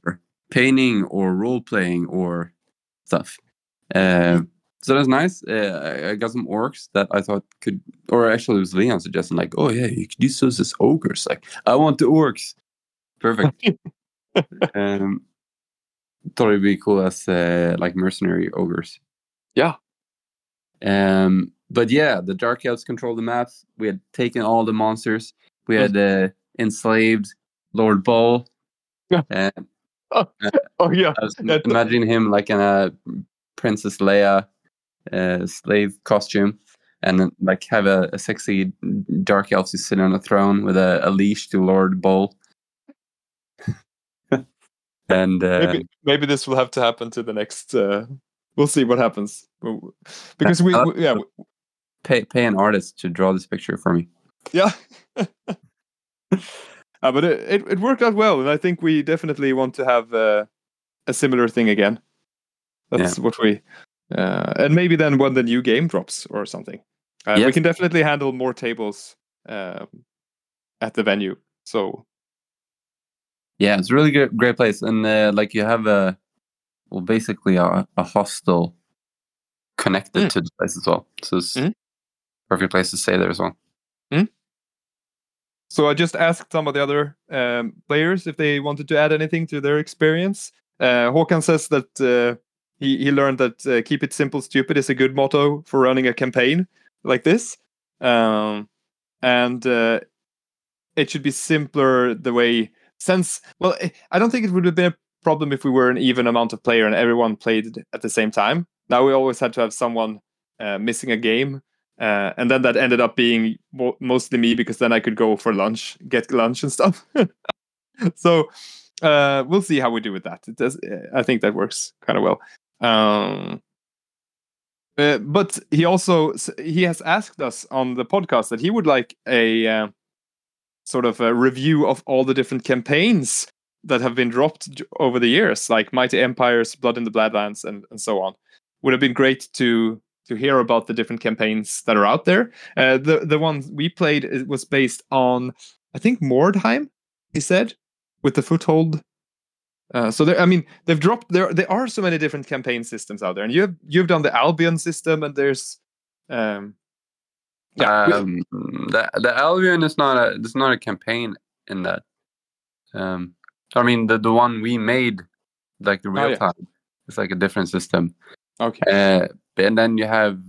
painting or role playing or stuff. So that's nice. I got some orcs that I thought could, or actually it was Leon suggesting, like, oh yeah, you could use those as ogres. Like, I want the orcs. Perfect. Thought it'd be cool as mercenary ogres. Yeah. But yeah, the Dark Elves controlled the maps. We had taken all the monsters. We had enslaved Lord Ball. Yeah. I was imagining him like in a Princess Leia slave costume, and like have a sexy Dark Elf who sit on a throne with a leash to Lord Bol. And maybe this will have to happen to the next. We'll see what happens, because pay an artist to draw this picture for me. Yeah, but it worked out well, and I think we definitely want to have a similar thing again. That's what we. And maybe then when the new game drops or something, we can definitely handle more tables at the venue. So, yeah, it's a really great place, and you have basically a hostel connected to the place as well. So it's a perfect place to stay there as well. Mm. So I just asked some of the other players if they wanted to add anything to their experience. Håkan says that. He learned that keep it simple, stupid is a good motto for running a campaign like this. And it should be simpler the way... I don't think it would have been a problem if we were an even amount of player and everyone played at the same time. Now we always had to have someone missing a game. And then that ended up being mostly me, because then I could go for lunch, get lunch and stuff. So we'll see how we do with that. It does. I think that works kind of well. But he has asked us on the podcast that he would like a sort of a review of all the different campaigns that have been dropped over the years, like Mighty Empires, Blood in the Bloodlands, and so on. Would have been great to hear about the different campaigns that are out there. The one we played was based on, I think, Mordheim, he said, with the foothold. They've dropped... There are so many different campaign systems out there, and you've done the Albion system, and there's... The Albion is not a campaign in that. The one we made, like the real time, it's like a different system. Okay. And then you have...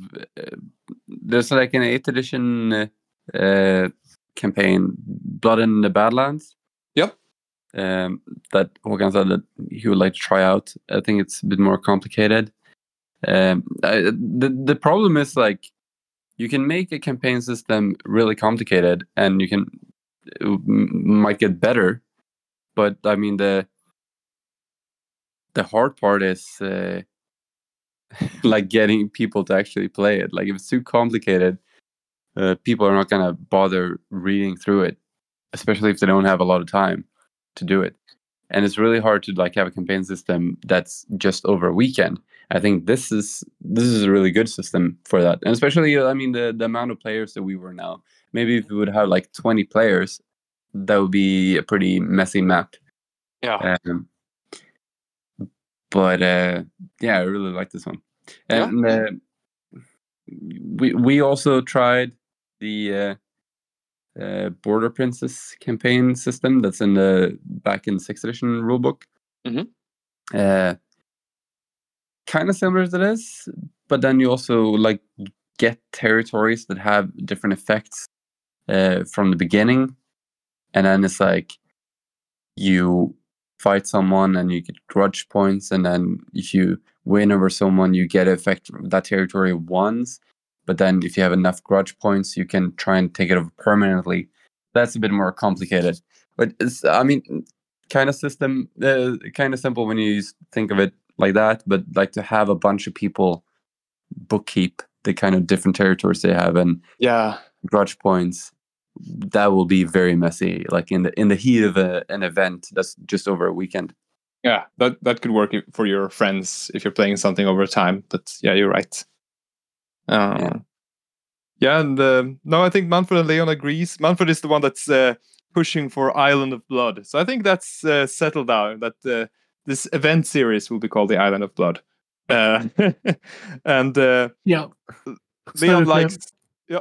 there's like an 8th edition campaign, Blood in the Badlands. Yep. That Håkan said that he would like to try out. I think it's a bit more complicated. The problem is, like, you can make a campaign system really complicated, and you can might get better. But I mean, the hard part is getting people to actually play it. Like, if it's too complicated, people are not gonna bother reading through it, especially if they don't have a lot of time to do it. And it's really hard to have a campaign system that's just over a weekend. I think this is a really good system for that. And especially, the amount of players that we were now, maybe if we would have 20 players, that would be a pretty messy map. Yeah. I really like this one. And we also tried the Border Princess campaign system that's in the back in 6th edition rulebook. Mm-hmm. Kind of similar to this, but then you also get territories that have different effects from the beginning, and then it's like you fight someone and you get grudge points, and then if you win over someone you get effect that territory once, but then if you have enough grudge points you can try and take it over permanently. That's a bit more complicated, but it's, I mean, kind of system, kind of simple when you think of it like that, but like to have a bunch of people bookkeep the kind of different territories they have and grudge points, that will be very messy, like in the heat of an event that's just over a weekend. Yeah, that could work for your friends if you're playing something over time, but yeah, you're right. No, I think Manfred and Leon agrees. Manfred is the one that's pushing for Island of Blood, so I think that's settled now, that this event series will be called the Island of Blood. And Leon likes... Yeah.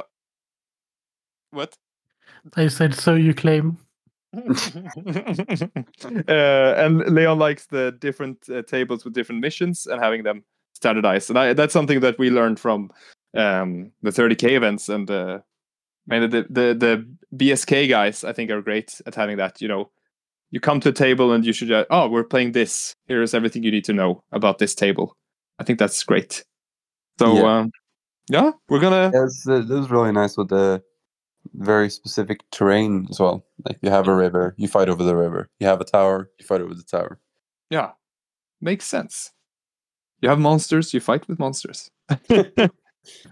What? I said, so you claim. And Leon likes the different tables with different missions and having them standardized. And that's something that we learned from the 30K events, and the BSK guys, I think, are great at having that. You know, you come to a table and you should, we're playing this. Here is everything you need to know about this table. I think that's great. So, we're gonna... It was really nice with the very specific terrain as well. Like, you have a river, you fight over the river. You have a tower, you fight over the tower. Yeah, makes sense. You have monsters, you fight with monsters.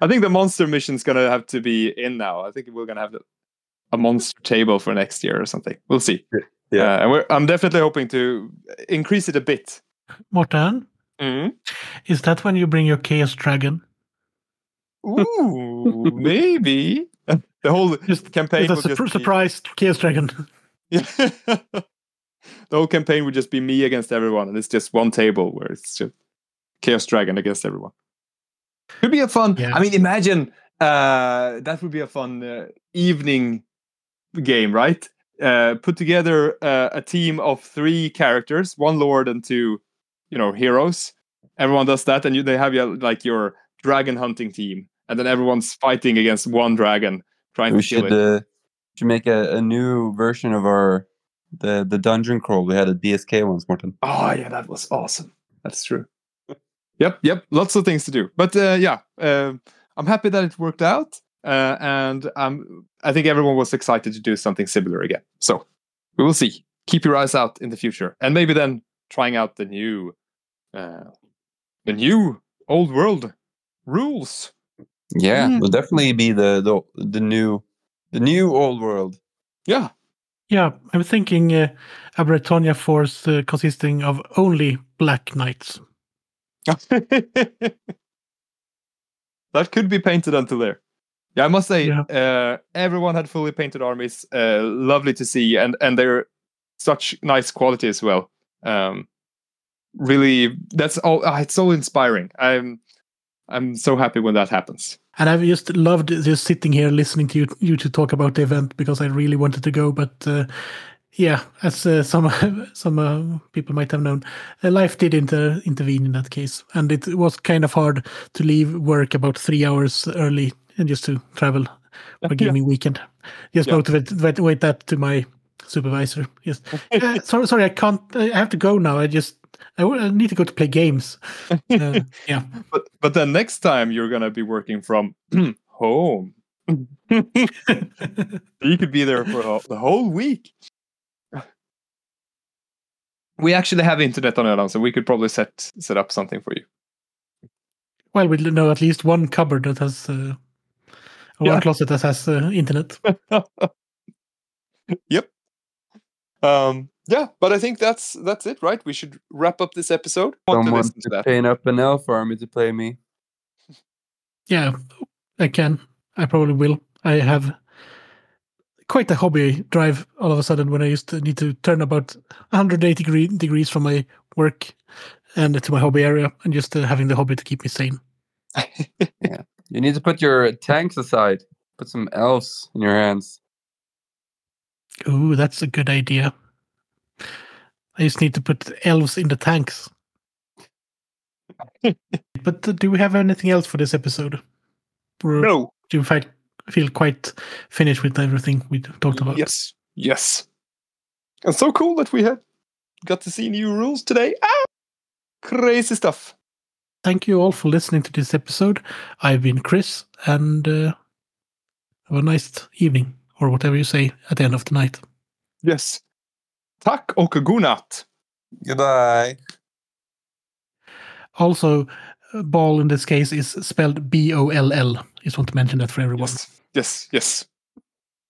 I think the monster mission's gonna have to be in now. I think we're gonna have a monster table for next year or something. We'll see. Yeah, and I'm definitely hoping to increase it a bit. Mårten? Mm-hmm. Is that when you bring your Chaos Dragon? Ooh, maybe. The whole campaign was just surprise Chaos Dragon. Yeah. The whole campaign would just be me against everyone, and it's just one table where it's just Chaos Dragon against everyone. Could be a fun... Yeah. I mean, imagine that would be a fun evening game, right? Put together a team of 3 characters, 1 lord and 2, heroes. Everyone does that, and they have your dragon hunting team, and then everyone's fighting against one dragon trying to kill it. Should make a new version of the dungeon crawl we had at BSK once, Mårten. Oh yeah, that was awesome. That's true. Yep. Lots of things to do, but I'm happy that it worked out, and I think everyone was excited to do something similar again. So we will see. Keep your eyes out in the future, and maybe then trying out the new old world rules. Yeah, Will definitely be the new old world. Yeah, yeah. I'm thinking a Bretonnia force consisting of only black knights. That could be painted until there. Yeah, I must say, everyone had fully painted armies. Lovely to see, and they're such nice quality as well. Really, that's all. It's so inspiring. I'm so happy when that happens. And I've just loved just sitting here listening to you to talk about the event, because I really wanted to go, but. As some people might have known, life did intervene in that case, and it was kind of hard to leave work about 3 hours early and just to travel for a gaming weekend. Just motivate that to my supervisor. Yes, sorry, I can't. I have to go now. I need to go to play games. But then next time you're gonna be working from home. You could be there for the whole week. We actually have internet on Öland, so we could probably set up something for you. Well, we know at least one cupboard that has... One closet that has internet. Yep. But I think that's it, right? We should wrap up this episode. Someone to train up an elf army to play me. Yeah, I can. I probably will. I have... quite a hobby drive all of a sudden when I used to need to turn about 180 degrees from my work and to my hobby area, and just having the hobby to keep me sane. Yeah. You need to put your tanks aside. Put some elves in your hands. Ooh, that's a good idea. I just need to put elves in the tanks. But do we have anything else for this episode? No. Do you find I feel quite finished with everything we talked about. Yes, yes. And so cool that we have got to see new rules today. Ah! Crazy stuff. Thank you all for listening to this episode. I've been Chris, and have a nice evening, or whatever you say at the end of the night. Yes. Tack och godnatt. Goodbye. Also, ball in this case is spelled B-O-L-L. I just want to mention that for everyone. Yes, yes, yes.